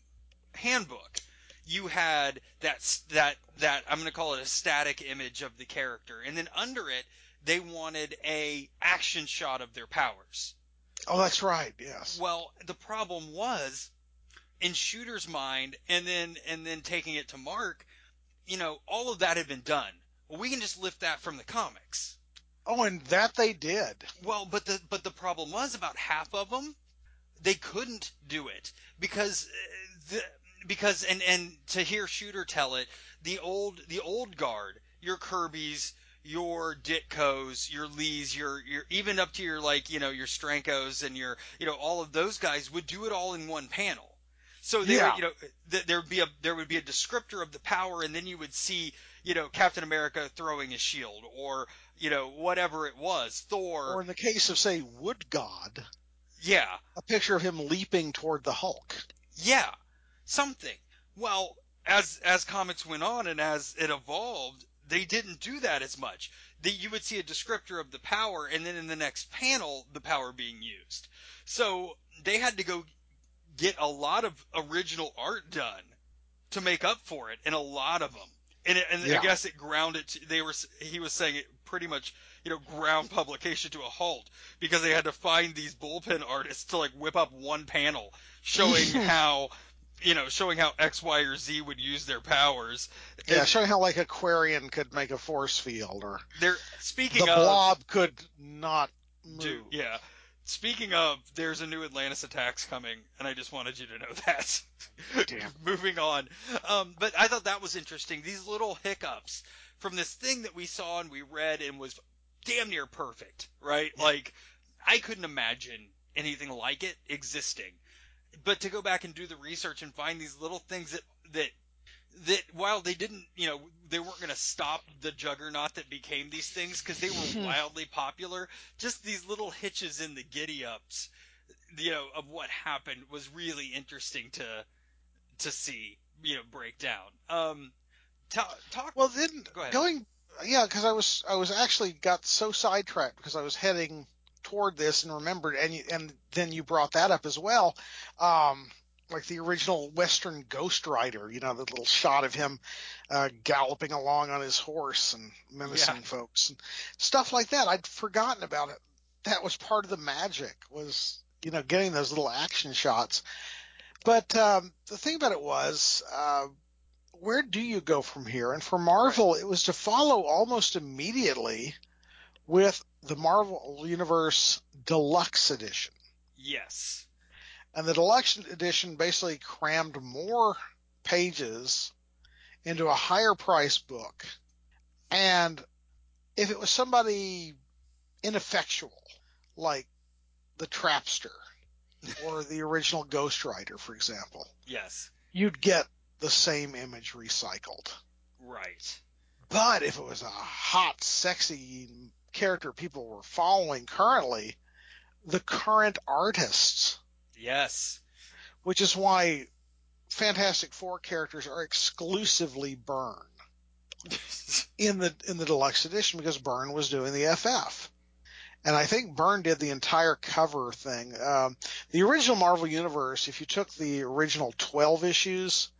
handbook, you had that that that I'm going to call it a static image of the character, and then under it, they wanted a action shot of their powers. Oh, that's right. Yes. Well, the problem was in Shooter's mind, and then and then taking it to Mark, you know, all of that had been done. Well, we can just lift that from the comics. Oh, and that they did. Well, but the but the problem was about half of them, they couldn't do it because the, because and and to hear Shooter tell it, the old the old guard, your Kirby's, your Ditko's, your Lee's, your your even up to your like you know your Stranko's and your you know all of those guys would do it all in one panel. So there yeah. you know th- there would be a there would be a descriptor of the power, and then you would see you know Captain America throwing a shield or you know whatever it was, Thor. Or in the case of say Wood God, yeah, a picture of him leaping toward the Hulk. Yeah, something. Well, as as comics went on and as it evolved, they didn't do that as much. The, you would see a descriptor of the power, and then in the next panel, the power being used. So they had to go get a lot of original art done to make up for it, and a lot of them. And, it, and yeah. I guess it ground it. To, they were. He was saying it pretty much, you know, ground publication to a halt because they had to find these bullpen artists to like whip up one panel showing how. You know, showing how X, Y, or Z would use their powers. Yeah, and showing how like Aquarian could make a force field, or they're speaking the of, Blob could not move. Do, yeah, speaking of, there's a new Atlantis Attacks coming, and I just wanted you to know that. Damn. Moving on, um, but I thought that was interesting. These little hiccups from this thing that we saw and we read and was damn near perfect, right? Yeah. Like I couldn't imagine anything like it existing. But to go back and do the research and find these little things that that that while they didn't, you know, they weren't going to stop the juggernaut that became these things because they were wildly popular. Just these little hitches in the giddy ups, you know, of what happened was really interesting to to see, you know, break down. Um, talk. talk well, then go ahead. going, yeah, because I was I was actually got so sidetracked because I was heading toward this and remembered, and you, and then you brought that up as well. Um, like the original Western Ghost Rider, you know, the little shot of him uh, galloping along on his horse and menacing yeah. folks and stuff like that. I'd forgotten about it. That was part of the magic, was, you know, getting those little action shots. But um, the thing about it was, uh, where do you go from here? And for Marvel, right. it was to follow almost immediately with the Marvel Universe Deluxe Edition. Yes. And the Deluxe Edition basically crammed more pages into a higher price book. And if it was somebody ineffectual, like the Trapster or the original Ghost Rider, for example, yes, you'd get the same image recycled. Right. But if it was a hot, sexy character people were following currently, the current artists... Yes. Which is why Fantastic Four characters are exclusively Byrne in the in the deluxe edition, because Byrne was doing the F F. And I think Byrne did the entire cover thing. Um, the original Marvel Universe, if you took the original twelve issues,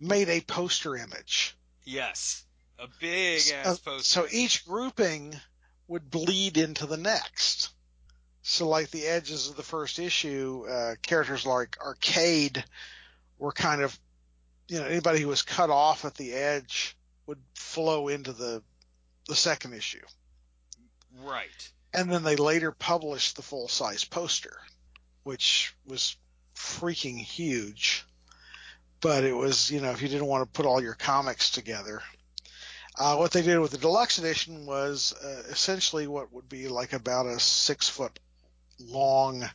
made a poster image. Yes. A big-ass poster. So each grouping would bleed into the next. So, like, the edges of the first issue, uh, characters like Arcade were kind of, you know, anybody who was cut off at the edge would flow into the the second issue. Right. And then they later published the full-size poster, which was freaking huge. But it was, you know, if you didn't want to put all your comics together. Uh, what they did with the deluxe edition was uh, essentially what would be like about a six-foot long, uh,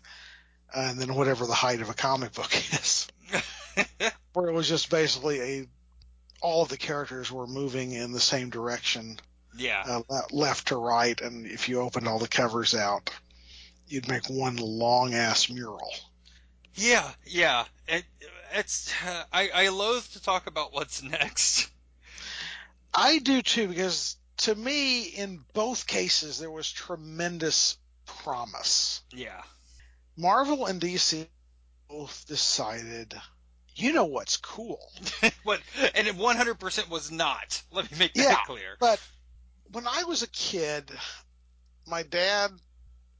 and then whatever the height of a comic book is, where it was just basically a all of the characters were moving in the same direction, yeah, uh, left to right, and if you opened all the covers out, you'd make one long ass mural. Yeah, yeah, it, it's uh, I, I loathe to talk about what's next. I do too, because to me, in both cases, there was tremendous promise. Yeah. Marvel and D C both decided, you know what's cool. What? And it one hundred percent was not. Let me make that yeah, clear. But when I was a kid, my dad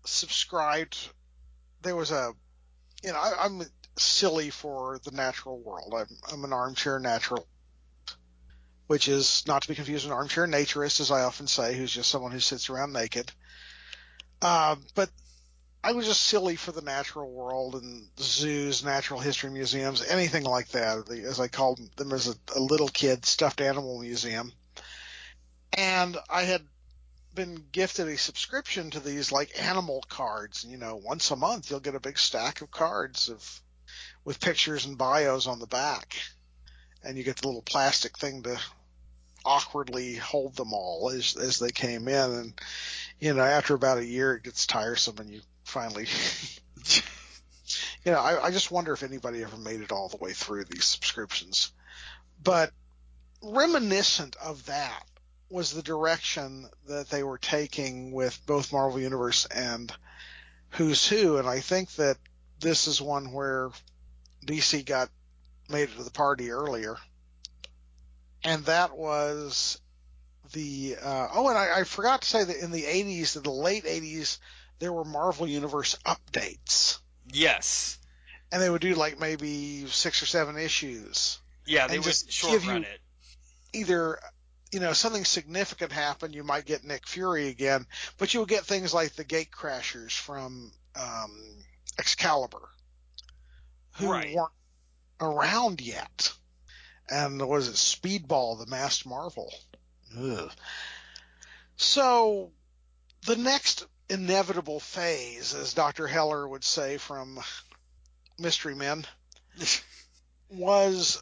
subscribed. There was a, you know, I, I'm silly for the natural world. I'm, I'm an armchair natural, which is not to be confused with an armchair naturist, as I often say, who's just someone who sits around naked. Uh, but I was just silly for the natural world and zoos, natural history museums, anything like that, as I called them as a, a little kid, stuffed animal museum. And I had been gifted a subscription to these, like, animal cards. You know, once a month you'll get a big stack of cards of with pictures and bios on the back. And you get the little plastic thing to awkwardly hold them all as as they came in. And, you know, after about a year, it gets tiresome and you finally, you know, I, I just wonder if anybody ever made it all the way through these subscriptions. But reminiscent of that was the direction that they were taking with both Marvel Universe and Who's Who. And I think that this is one where D C got made it to the party earlier, and that was the uh, oh and I, I forgot to say that in the eighties, in the late eighties, there were Marvel Universe updates. Yes. And they would do like maybe six or seven issues. Yeah, they would short run it. Either, you know, something significant happened, you might get Nick Fury again, but you'll get things like the Gatecrashers from um, Excalibur, who right. weren't around yet, and was it Speedball, the Masked Marvel? Ugh. So the next inevitable phase, as Doctor Heller would say from Mystery Men, was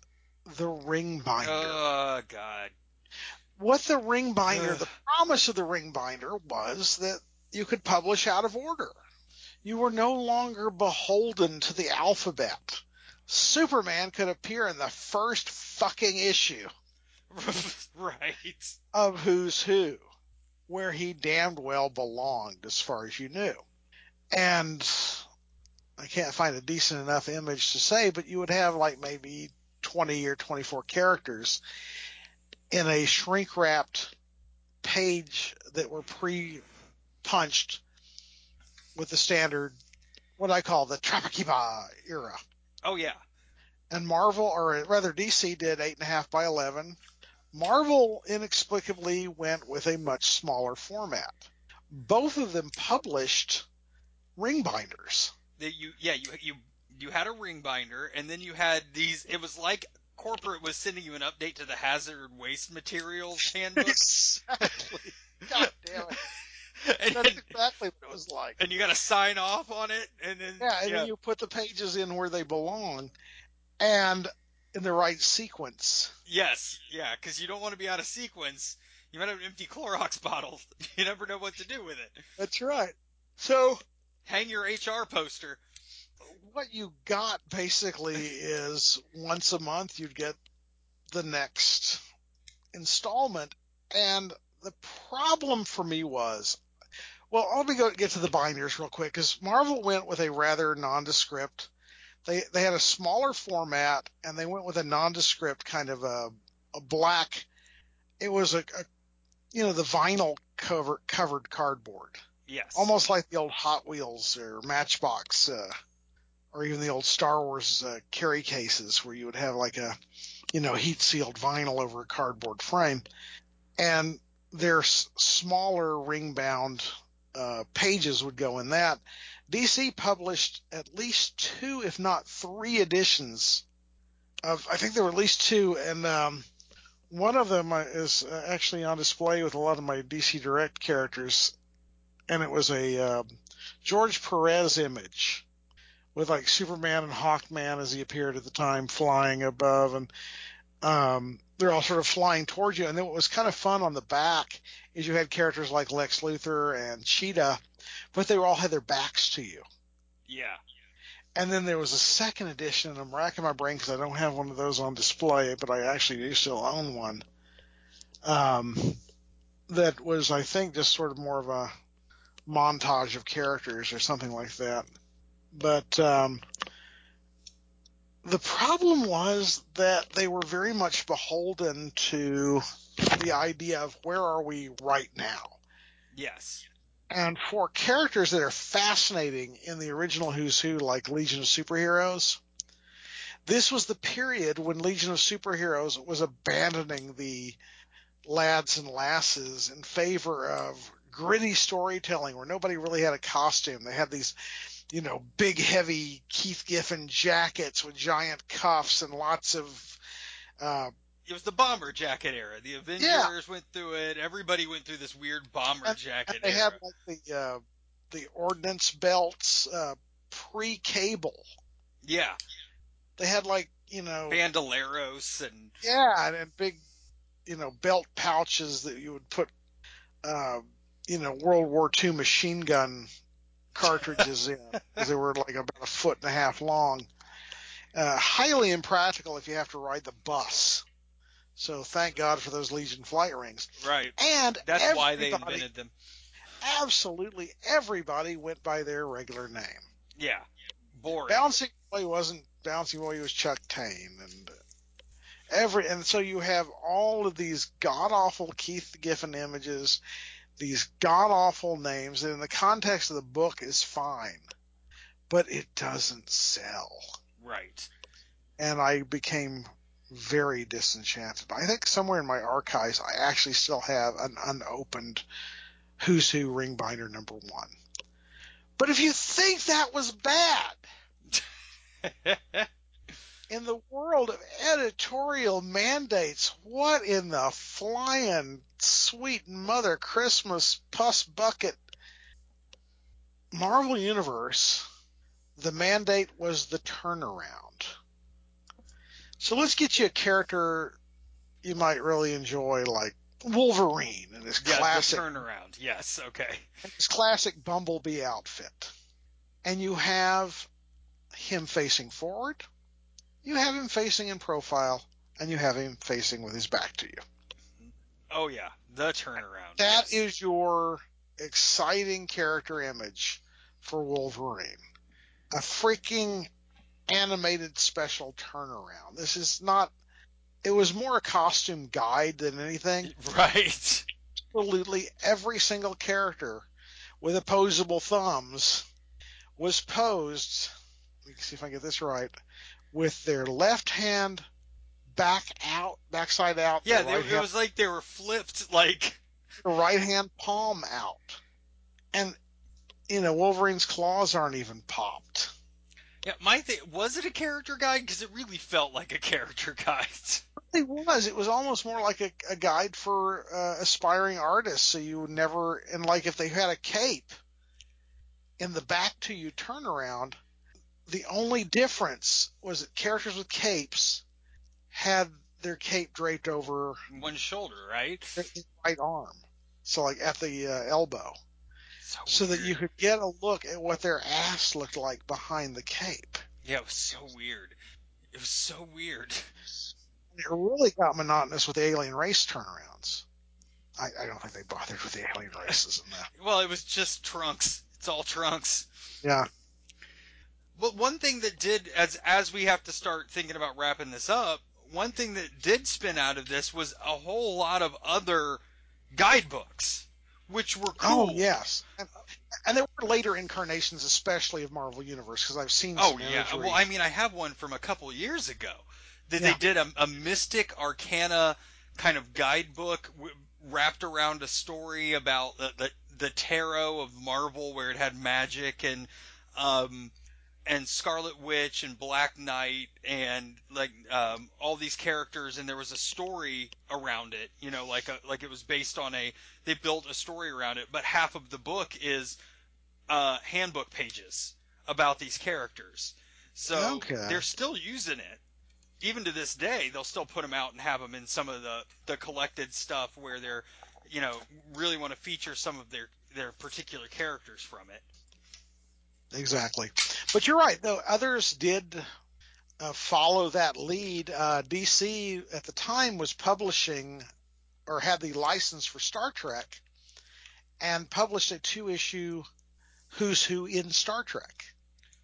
the Ringbinder. Oh God! What the Ringbinder? Ugh. The promise of the Ringbinder was that you could publish out of order. You were no longer beholden to the alphabet. Superman could appear in the first fucking issue right. of Who's Who, where he damned well belonged as far as you knew. And I can't find a decent enough image to say, but you would have like maybe twenty or twenty-four characters in a shrink-wrapped page that were pre-punched with the standard, what I call the Trappakiba era. Oh, yeah. And Marvel, or rather D C, did eight and a half by eleven. Marvel inexplicably went with a much smaller format. Both of them published ring binders. That you, yeah, you you you had a ring binder, and then you had these. It was like corporate was sending you an update to the hazard waste materials handbook. Exactly. God damn it. And that's then, exactly what it was like. And you got to sign off on it, and then yeah, and yeah. then you put the pages in where they belong, and in the right sequence. Yes, yeah, because you don't want to be out of sequence. You might have an empty Clorox bottle. You never know what to do with it. That's right. So hang your H R poster. What you got basically is once a month you'd get the next installment. And the problem for me was, well, I'll be going to get to the binders real quick, because Marvel went with a rather nondescript. They they had a smaller format, and they went with a nondescript kind of a, a black. It was a, a you know, the vinyl cover, covered cardboard. Yes. Almost like the old Hot Wheels or Matchbox uh, or even the old Star Wars uh, carry cases, where you would have like a, you know, heat-sealed vinyl over a cardboard frame. And their s- smaller ring-bound uh, pages would go in that. D C published at least two, if not three editions of, I think there were at least two, and um, one of them is actually on display with a lot of my D C Direct characters, and it was a uh, George Perez image with like Superman and Hawkman as he appeared at the time flying above, and um, they're all sort of flying towards you. And then what was kind of fun on the back is you had characters like Lex Luthor and Cheetah, but they all had their backs to you. Yeah. And then there was a second edition, and I'm racking my brain because I don't have one of those on display, but I actually do still own one. Um, that was, I think, just sort of more of a montage of characters or something like that. But um, the problem was that they were very much beholden to the idea of where are we right now. Yes. And for characters that are fascinating in the original Who's Who, like Legion of Superheroes, this was the period when Legion of Superheroes was abandoning the lads and lasses in favor of gritty storytelling where nobody really had a costume. They had these, you know, big, heavy Keith Giffen jackets with giant cuffs and lots of uh, it was the bomber jacket era. The Avengers yeah. went through it. Everybody went through this weird bomber and, jacket and they era. They had like the uh, the ordnance belts uh, pre-Cable. Yeah. They had like, you know, bandoleros and yeah, and, and big, you know, belt pouches that you would put, uh, you know, World War Two machine gun cartridges in, because they were like about a foot and a half long. Uh, highly impractical if you have to ride the bus. So thank God for those Legion flight rings. Right. And that's why they invented them. Absolutely. Everybody went by their regular name. Yeah. Boring. Bouncing Boy wasn't Bouncing Boy. He was Chuck Tane. And every, and so you have all of these god-awful Keith Giffen images, these god-awful names, that in the context of the book is fine. But it doesn't sell. Right. And I became very disenchanted. I think somewhere in my archives, I actually still have an unopened Who's Who ring binder number one. But if you think that was bad, in the world of editorial mandates, what in the flying sweet mother Christmas puss bucket Marvel Universe, the mandate was the turnaround. So let's get you a character you might really enjoy, like Wolverine in his yeah, classic turnaround. Yes, okay. His classic Bumblebee outfit. And you have him facing forward, you have him facing in profile, and you have him facing with his back to you. Oh, yeah, the turnaround. That yes. is your exciting character image for Wolverine. A freaking animated special turnaround. This is not... It was more a costume guide than anything. Right. Absolutely every single character with opposable thumbs was posed... Let me see if I get this right. With their left hand back out, backside out. Yeah, they, right it hand, was like they were flipped, like... The right hand palm out. And... You know, Wolverine's claws aren't even popped. Yeah, my thing was it a character guide? Because it really felt like a character guide. It was. It was almost more like a, a guide for uh, aspiring artists. So you would never, and like if they had a cape in the back to you turnaround, the only difference was that characters with capes had their cape draped over one shoulder, right? Their right arm. So like at the uh, elbow. So, so that you could get a look at what their ass looked like behind the cape. Yeah, it was so weird. It was so weird. It really got monotonous with the alien race turnarounds. I, I don't think they bothered with the alien races in that. Well, it was just Trunks. It's all Trunks. Yeah. But one thing that did, as as we have to start thinking about wrapping this up, one thing that did spin out of this was a whole lot of other guidebooks. Which were cool. Oh, yes. And, and there were later incarnations, especially of Marvel Universe, because I've seen some Oh, yeah. Imagery. Well, I mean, I have one from a couple of years ago. That yeah. They did a, a Mystic Arcana kind of guidebook w- wrapped around a story about the, the, the tarot of Marvel, where it had magic and um, and Scarlet Witch and Black Knight and like um, all these characters, and there was a story around it, you know, like a, like it was based on a they built a story around it, but half of the book is uh, handbook pages about these characters. So okay. They're still using it even to this day. They'll still put them out and have them in some of the, the collected stuff where they're, you know, really want to feature some of their, their particular characters from it. Exactly. But you're right, though. Others did uh, follow that lead. Uh, D C at the time was publishing or had the license for Star Trek and published a two-issue Who's Who in Star Trek.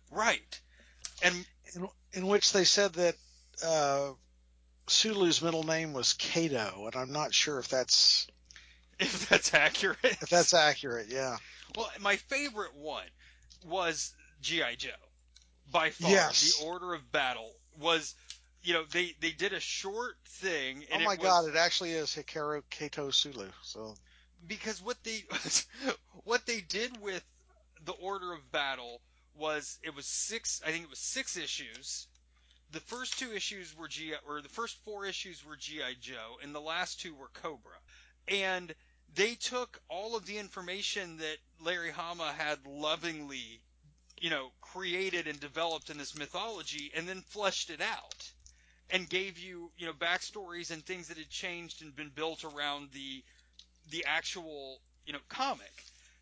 Right. And in, in which they said that uh, Sulu's middle name was Kato, and I'm not sure if that's... If that's accurate. If that's accurate, yeah. Well, my favorite one was G I. Joe by far. Yes. The order of battle was, you know, they, they did a short thing. And oh my it was, God! It actually is Hikaru Kato Sulu. So because what they what they did with the order of battle was it was six. I think it was six issues. The first two issues were G or the first four issues were G I. Joe, and the last two were Cobra. And they took all of the information that Larry Hama had lovingly, you know, created and developed in this mythology and then fleshed it out and gave you, you know, backstories and things that had changed and been built around the the actual, you know, comic.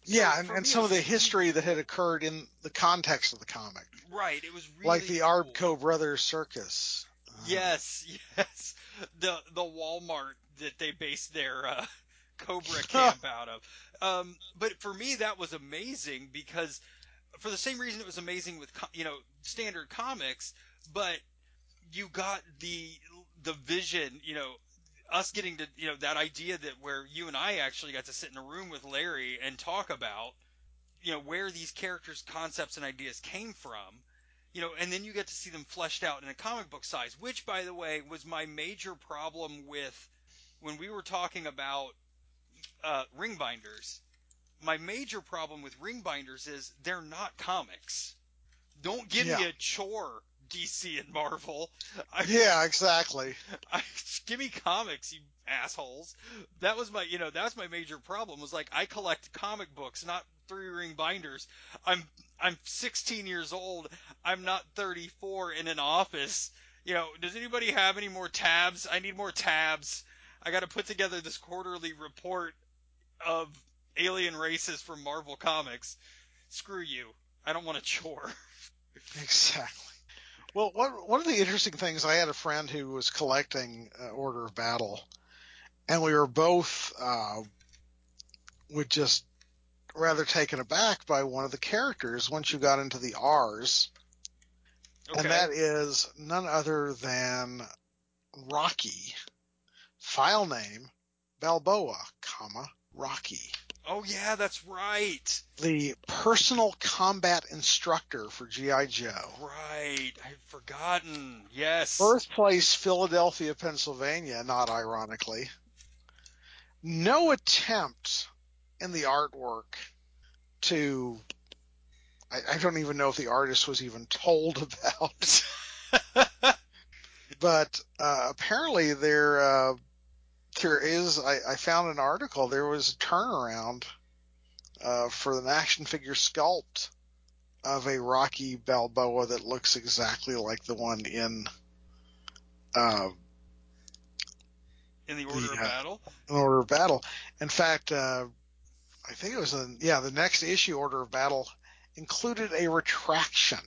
So yeah, and, and some of the history that had occurred in the context of the comic. Right. It was really like the cool. Arbco Brothers Circus. Yes, yes. The the Walmart that they based their uh, Cobra camp out of. Um, but for me, that was amazing because for the same reason it was amazing with, you know, standard comics, but you got the, the vision, you know, us getting to, you know, that idea that where you and I actually got to sit in a room with Larry and talk about, you know, where these characters, concepts and ideas came from, you know, and then you get to see them fleshed out in a comic book size, which by the way was my major problem with when we were talking about Uh, ring binders. My major problem with ring binders is they're not comics. Don't give yeah. me a chore, D C and Marvel. I, yeah, exactly. I, give me comics, you assholes. That was my, you know, that was my major problem. Was like I collect comic books, not three ring binders. I'm I'm sixteen years old. I'm not thirty-four in an office. You know, does anybody have any more tabs? I need more tabs. I got to put together this quarterly report of alien races from Marvel Comics. Screw you. I don't want a chore. Exactly. Well, one, one of the interesting things, I had a friend who was collecting uh, Order of Battle, and we were both uh, would just rather taken aback by one of the characters once you got into the R's. Okay. And that is none other than Rocky, file name Balboa, comma, Rocky. Oh, yeah, that's right. The personal combat instructor for G I. Joe. Right. I've forgotten. Yes. Birthplace, Philadelphia, Pennsylvania, not ironically. No attempt in the artwork to... I, I don't even know if the artist was even told about. But uh, apparently there... Uh, There is, I, I found an article, there was a turnaround uh, for an action figure sculpt of a Rocky Balboa that looks exactly like the one in... Uh, in the Order the, of uh, Battle? In Order of Battle. In fact, uh, I think it was, a, yeah, the next issue, Order of Battle, included a retraction.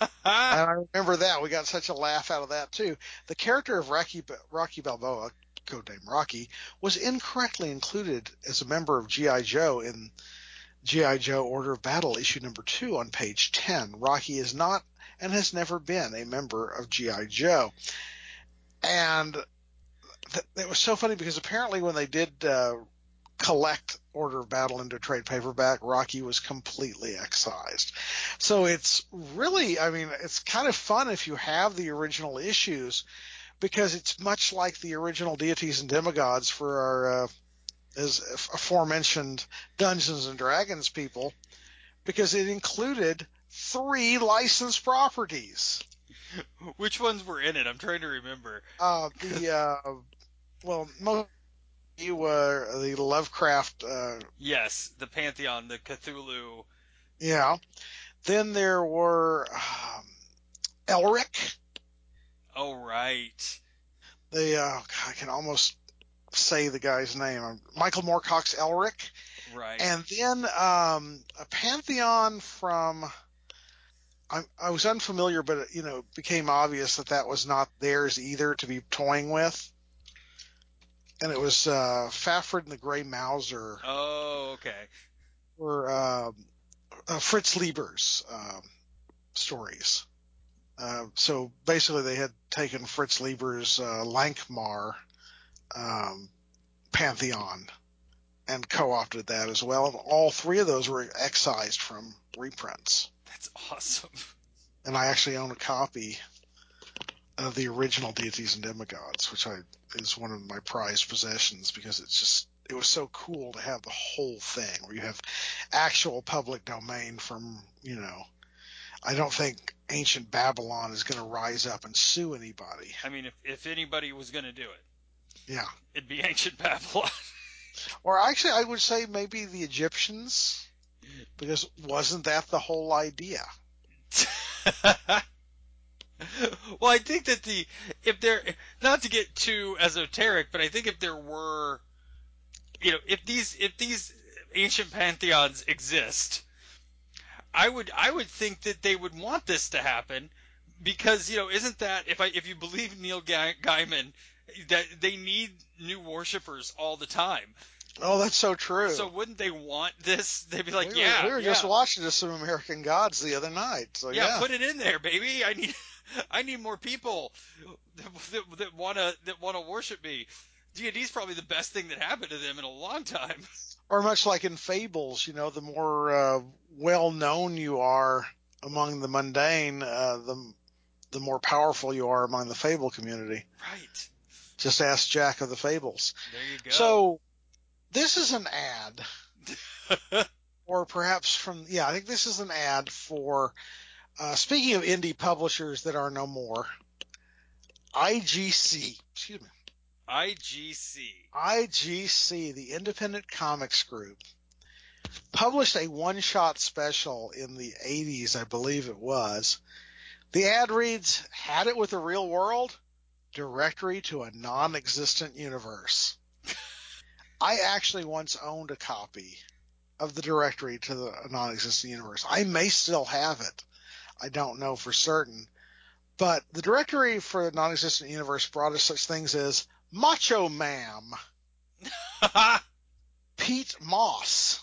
And I remember that. We got such a laugh out of that, too. The character of Rocky, Rocky Balboa... codename Rocky, was incorrectly included as a member of G I. Joe in G I. Joe Order of Battle, issue number two on page ten. Rocky is not and has never been a member of G I. Joe. And th- it was so funny because apparently when they did uh, collect Order of Battle into trade paperback, Rocky was completely excised. So it's really, I mean, it's kind of fun if you have the original issues, because it's much like the original deities and demigods for our uh, as aforementioned Dungeons and Dragons people, because it included three licensed properties. Which ones were in it? I'm trying to remember. Uh, the uh, well, most you were the Lovecraft. Uh, yes, the Pantheon, the Cthulhu. Yeah. Then there were um, Elric. Oh, right. They, uh, I can almost say the guy's name. Michael Moorcock's Elric. Right. And then um, a Pantheon from, I, I was unfamiliar, but it, you know, it became obvious that that was not theirs either to be toying with. And it was uh, Fafred and the Grey Mouser. Oh, okay. Or uh, uh, Fritz Lieber's uh, stories. Uh, so basically they had taken Fritz Lieber's uh, Lankmar um, Pantheon and co-opted that as well. And all three of those were excised from reprints. That's awesome. And I actually own a copy of the original Deities and Demigods, which I is one of my prized possessions because it's just it was so cool to have the whole thing where you have actual public domain from, you know, I don't think ancient Babylon is going to rise up and sue anybody. I mean, if if anybody was going to do it, yeah, it'd be ancient Babylon. Or actually, I would say maybe the Egyptians, because wasn't that the whole idea? Well, I think that the if there not to get too esoteric, but I think if there were, you know, if these if these ancient pantheons exist. I would I would think that they would want this to happen because, you know, isn't that if I if you believe Neil Gaiman that they need new worshipers all the time. Oh, that's so true. So wouldn't they want this? They'd be like, we were, yeah, we were yeah. just watching this some American Gods the other night. So yeah, yeah, put it in there, baby. I need I need more people that that want to that want to worship me. D and D's probably the best thing that happened to them in a long time. Or much like in fables, you know, the more uh, well-known you are among the mundane, uh, the the more powerful you are among the fable community. Right. Just ask Jack of the Fables. There you go. So this is an ad, or perhaps from, yeah, I think this is an ad for, uh, speaking of indie publishers that are no more, I G C, excuse me. I G C. I G C, the Independent Comics Group, published a one-shot special in the eighties, I believe it was. The ad reads, "Had it with the real world? Directory to a non-existent universe." I actually once owned a copy of the directory to the non-existent universe. I may still have it. I don't know for certain. But the directory for the non-existent universe brought us such things as Macho Ma'am, Pete Moss,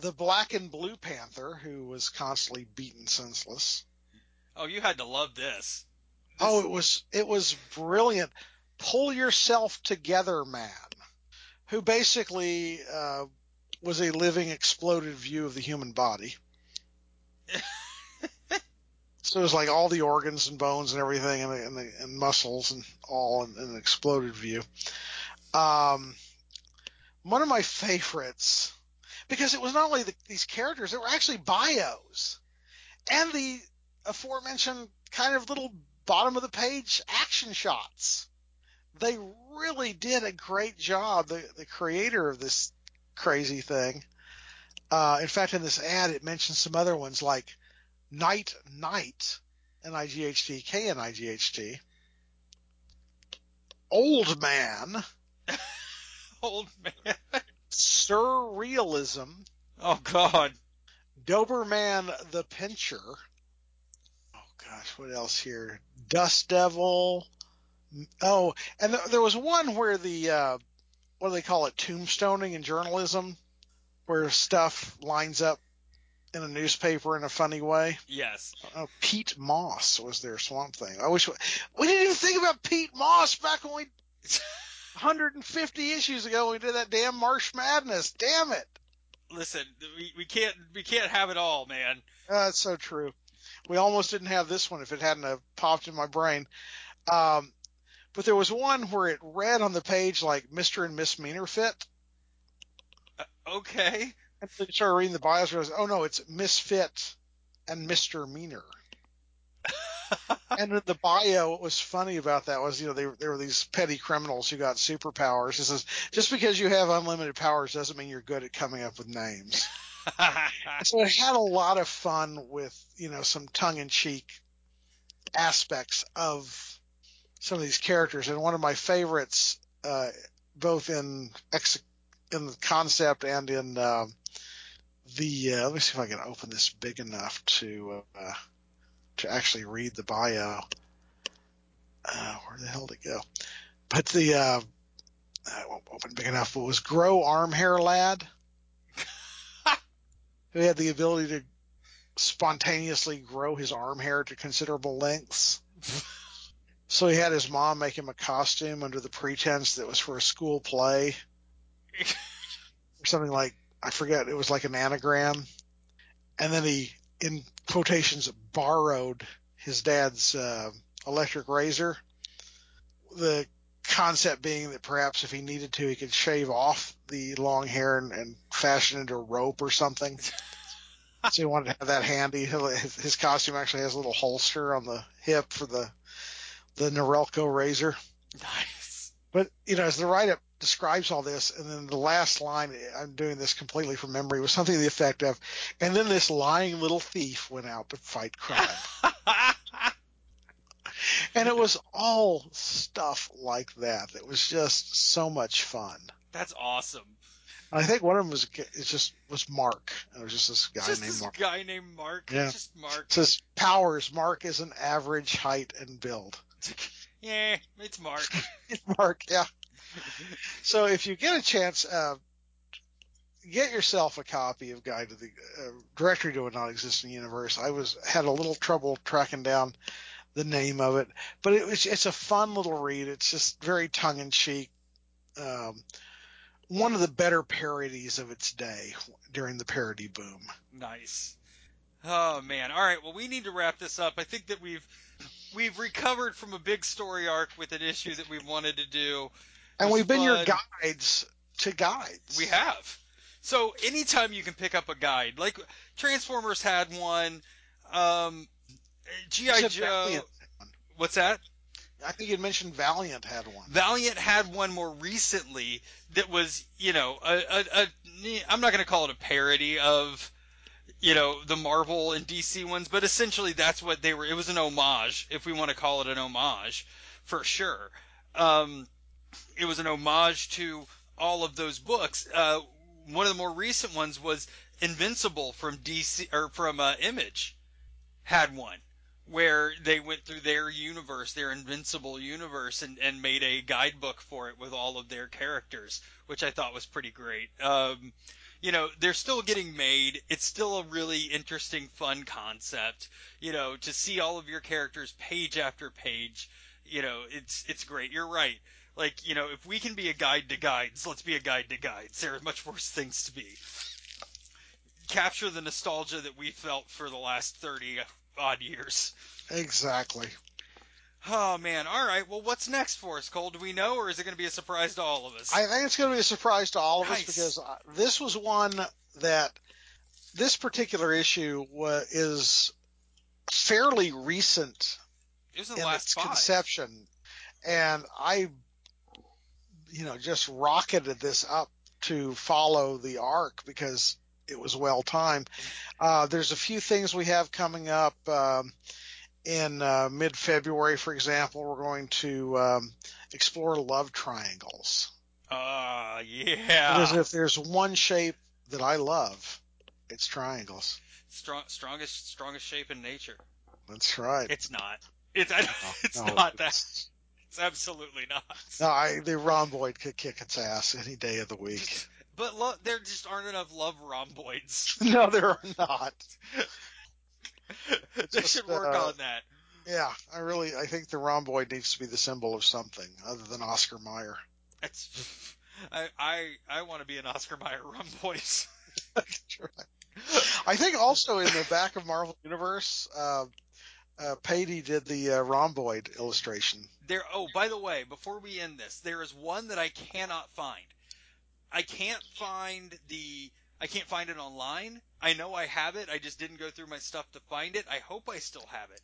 the Black and Blue Panther, who was constantly beaten senseless. Oh, you had to love this. this oh, it was it was brilliant. Pull Yourself Together Man, who basically uh, was a living, exploded view of the human body. So it was like all the organs and bones and everything, and and, the, and muscles and all in, in an exploded view. Um, one of my favorites, because it was not only the, these characters, they were actually bios, and the aforementioned kind of little bottom of the page action shots. They really did a great job. The the creator of this crazy thing. Uh, in fact, in this ad, it mentions some other ones like Night Knight, N I G H T, K N I G H T. Old Man. Old Man. Surrealism. Oh, God. Doberman the Pincher. Oh, gosh, what else here? Dust Devil. Oh, and th- there was one where the, uh, what do they call it, tombstoning in journalism, where stuff lines up in a newspaper in a funny way. Yes. Oh, Pete Moss was their Swamp Thing. I wish we, we didn't even think about Pete Moss back when we, one hundred fifty issues ago, when we did that damn Marsh Madness. Damn it. Listen, we, we can't we can't have it all, man. Uh, that's so true. We almost didn't have this one if it hadn't have popped in my brain. Um, But there was one where it read on the page like Mister and Miss Meaner Fit. Uh, okay. And so I started reading the bios and I was, oh no, it's Misfit and Mister Meaner. And in the bio, what was funny about that was, you know, they, they were these petty criminals who got superpowers. It says, just because you have unlimited powers doesn't mean you're good at coming up with names. So I had a lot of fun with, you know, some tongue-in-cheek aspects of some of these characters, and one of my favorites, uh, both in ex- in the concept and in uh, the uh, let me see if I can open this big enough to uh, to actually read the bio. Uh, where the hell did it go? But the uh, I won't open big enough. But it was Grow Arm Hair Lad, who had the ability to spontaneously grow his arm hair to considerable lengths. So he had his mom make him a costume under the pretense that it was for a school play or something like, I forget, it was like an anagram. And then he, in quotations, borrowed his dad's uh, electric razor. The concept being that perhaps if he needed to, he could shave off the long hair and, and fashion it into a rope or something. So he wanted to have that handy. His costume actually has a little holster on the hip for the the Norelco razor. Nice. But, you know, as the write-up describes all this, and then the last line, I'm doing this completely from memory, was something to the effect of, and then this lying little thief went out to fight crime. And it was all stuff like that. It was just so much fun. That's awesome. I think one of them was it's just was Mark. It was just this guy just named this Mark. Just this guy named Mark. Yeah. Just Mark. It says, powers, Mark is an average height and build. Yeah, it's Mark. It's Mark, yeah. So if you get a chance, uh, get yourself a copy of Guide to the uh, Directory to a Non-Existent Universe. I was had a little trouble tracking down the name of it, but it was it's a fun little read. It's just very tongue-in-cheek. Um, one of the better parodies of its day during the parody boom. Nice. Oh man! All right. Well, we need to wrap this up. I think that we've. We've recovered from a big story arc with an issue that we wanted to do. And we've fun. been your guides to guides. We have. So anytime you can pick up a guide, like Transformers had one, um, G I. Joe. What's that? I think you mentioned Valiant had one. Valiant had one more recently that was, you know, a, a, a, I'm not going to call it a parody of, you know, the Marvel and D C ones, but essentially that's what they were. It was an homage, if we want to call it an homage, for sure. Um, it was an homage to all of those books. Uh, one of the more recent ones was Invincible from D C or from uh, Image had one where they went through their universe, their Invincible universe, and, and made a guidebook for it with all of their characters, which I thought was pretty great. Um, you know, they're still getting made. It's still a really interesting, fun concept, you know, to see all of your characters page after page. You know, it's it's great. You're right. Like, you know, if we can be a guide to guides, let's be a guide to guides. There are much worse things to be. Capture the nostalgia that we felt for the last thirty odd years. Exactly. Oh, man. All right. Well, what's next for us, Cole? Do we know, or is it going to be a surprise to all of us? I think it's going to be a surprise to all of nice. us, because this was one that this particular issue was, is fairly recent it was in, in last its five. conception. And I, you know, just rocketed this up to follow the arc because it was well timed. Uh, there's a few things we have coming up. Um, In uh, mid-February, for example, we're going to um, explore love triangles. Ah, uh, yeah. Because if there's one shape that I love, it's triangles. Strong, strongest, strongest shape in nature. That's right. It's not. It's, I, no, it's no, not it's, that. It's absolutely not. No, I, the rhomboid could kick its ass any day of the week. But lo- there just aren't enough love rhomboids. No, there are not. It's they just, should work uh, on that. Yeah, I really, I think the rhomboid needs to be the symbol of something other than Oscar Mayer. That's, I, I, I want to be an Oscar Mayer rhomboid. I think also in the back of Marvel Universe, uh, uh, Patey did the uh, rhomboid illustration. There. Oh, by the way, before we end this, there is one that I cannot find. I can't find the. I can't find it online. I know I have it. I just didn't go through my stuff to find it. I hope I still have it.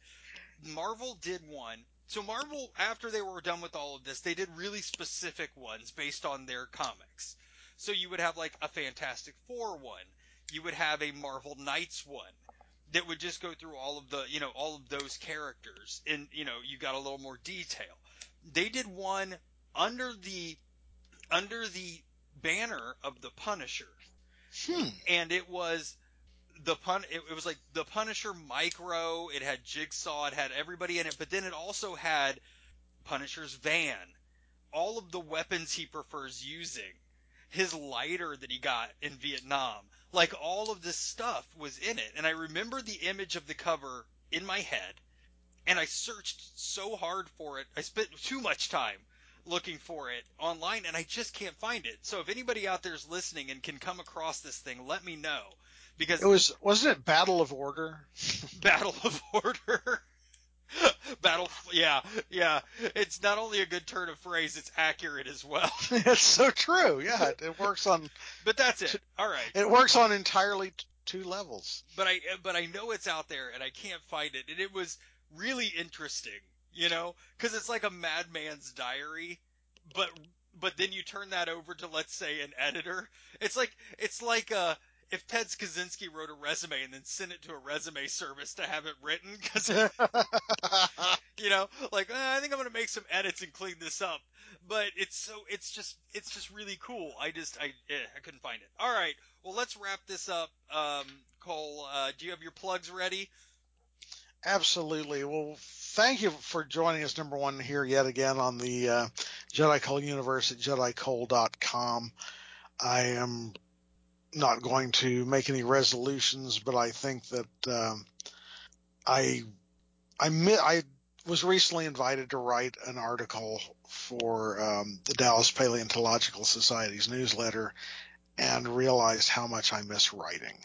Marvel did one. So Marvel, after they were done with all of this, they did really specific ones based on their comics. So you would have like a Fantastic Four one. You would have a Marvel Knights one that would just go through all of the, you know, all of those characters. And, you know, you got a little more detail. They did one under the, under the banner of the Punisher. Hmm. And it was the pun. It, it was like the Punisher micro. It had Jigsaw. It had everybody in it. But then it also had Punisher's van, all of the weapons he prefers using, his lighter that he got in Vietnam. Like all of this stuff was in it. And I remember the image of the cover in my head. And I searched so hard for it. I spent too much time looking for it online, and I just can't find it. So if anybody out there's listening and can come across this thing, let me know, because it was wasn't it Battle of Order? Battle of Order. Battle. Yeah, yeah. It's not only a good turn of phrase, it's accurate as well. It's so true. Yeah, it, it works on. But that's it. All right. It works on entirely t- two levels. But I but I know it's out there, and I can't find it. And it was really interesting. You know, because it's like a madman's diary, but but then you turn that over to, let's say, an editor. It's like it's like uh, if Ted Kaczynski wrote a resume and then sent it to a resume service to have it written, because you know, like eh, I think I'm gonna make some edits and clean this up. But it's so it's just it's just really cool. I just I eh, I couldn't find it. All right, well let's wrap this up. Um, Cole, uh, do you have your plugs ready? Absolutely. Well, thank you for joining us, number one, here yet again on the uh, Jedi Cole Universe at Jedi Cole dot com. I am not going to make any resolutions, but I think that um, I I, mi- I was recently invited to write an article for um, the Dallas Paleontological Society's newsletter, and realized how much I miss writing.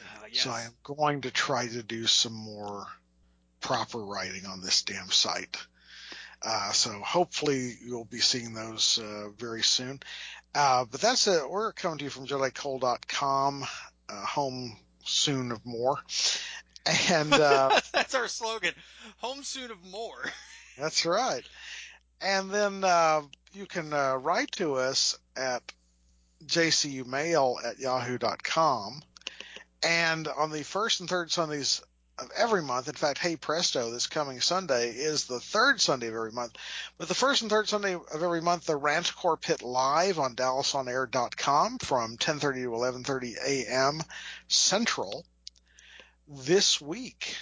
Uh, yes. So I am going to try to do some more proper writing on this damn site. Uh, so hopefully you'll be seeing those uh, very soon. Uh, but that's it. We're coming to you from Jedi Cole dot com, uh, home soon of more. And uh, that's our slogan, home soon of more. That's right. And then uh, you can uh, write to us at j c u mail at yahoo dot com. And on the first and third Sundays of every month, in fact, hey presto, this coming Sunday is the third Sunday of every month. But the first and third Sunday of every month, the Rantcore Pit live on Dallas On Air dot com from ten thirty to eleven thirty a.m. Central. This week,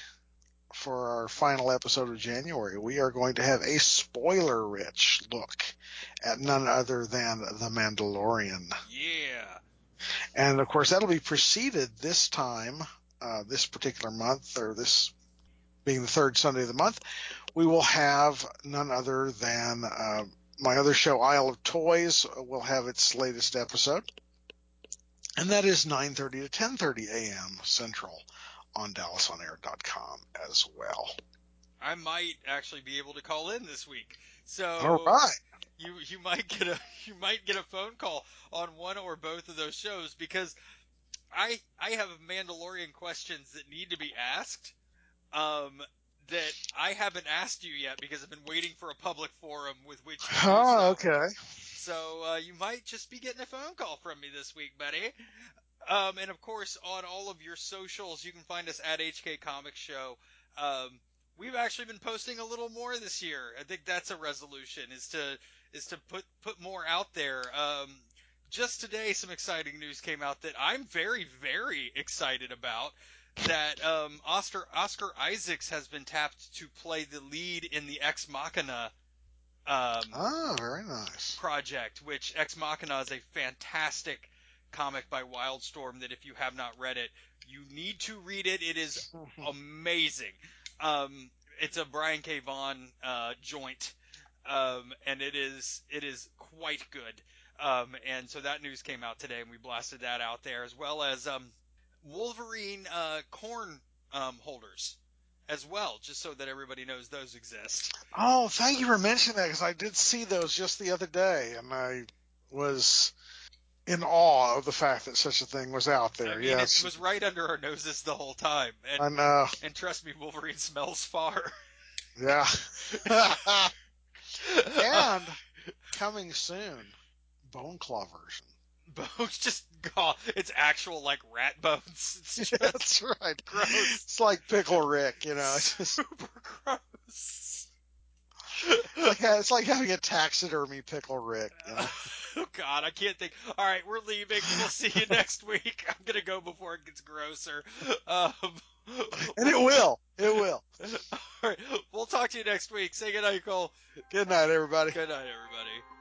for our final episode of January, we are going to have a spoiler-rich look at none other than The Mandalorian. Yeah. And, of course, that'll be preceded this time, uh, this particular month, or this being the third Sunday of the month, we will have none other than uh, my other show, Isle of Toys, will have its latest episode. And that is nine thirty to ten thirty a.m. Central on Dallas On Air dot com as well. I might actually be able to call in this week. So all right. You you might get a you might get a phone call on one or both of those shows, because I I have Mandalorian questions that need to be asked um, that I haven't asked you yet, because I've been waiting for a public forum with which. You oh, do so. Okay. So uh, you might just be getting a phone call from me this week, buddy. Um, and of course, on all of your socials, you can find us at H K Comics Show. Um, We've actually been posting a little more this year. I think that's a resolution, is to is to put, put more out there. Um, just today, some exciting news came out that I'm very, very excited about, that um, Oscar, Oscar Isaacs has been tapped to play the lead in the Ex Machina um, oh, very nice. project, which Ex Machina is a fantastic comic by Wildstorm that if you have not read it, you need to read it. It is amazing. Um, it's a Brian K. Vaughan uh, joint, um, and it is it is quite good. Um, and so that news came out today, and we blasted that out there, as well as um, Wolverine uh, corn um, holders as well, just so that everybody knows those exist. Oh, thank you for mentioning that, because I did see those just the other day, and I was in awe of the fact that such a thing was out there. I mean, yes, it was right under our noses the whole time. And, I know. And trust me, Wolverine smells far. Yeah. And coming soon, bone claw version. Bones, just god, it's actual like rat bones. It's just, yeah, that's right. Gross. It's like Pickle Rick, you know. It's just super gross. It's like, it's like having a taxidermy Pickle Rick. You know? Oh, God, I can't think. All right, we're leaving. We'll see you next week. I'm going to go before it gets grosser. Um, and it will. It will. All right, we'll talk to you next week. Say goodnight, Cole. Good night, everybody. Good night, everybody.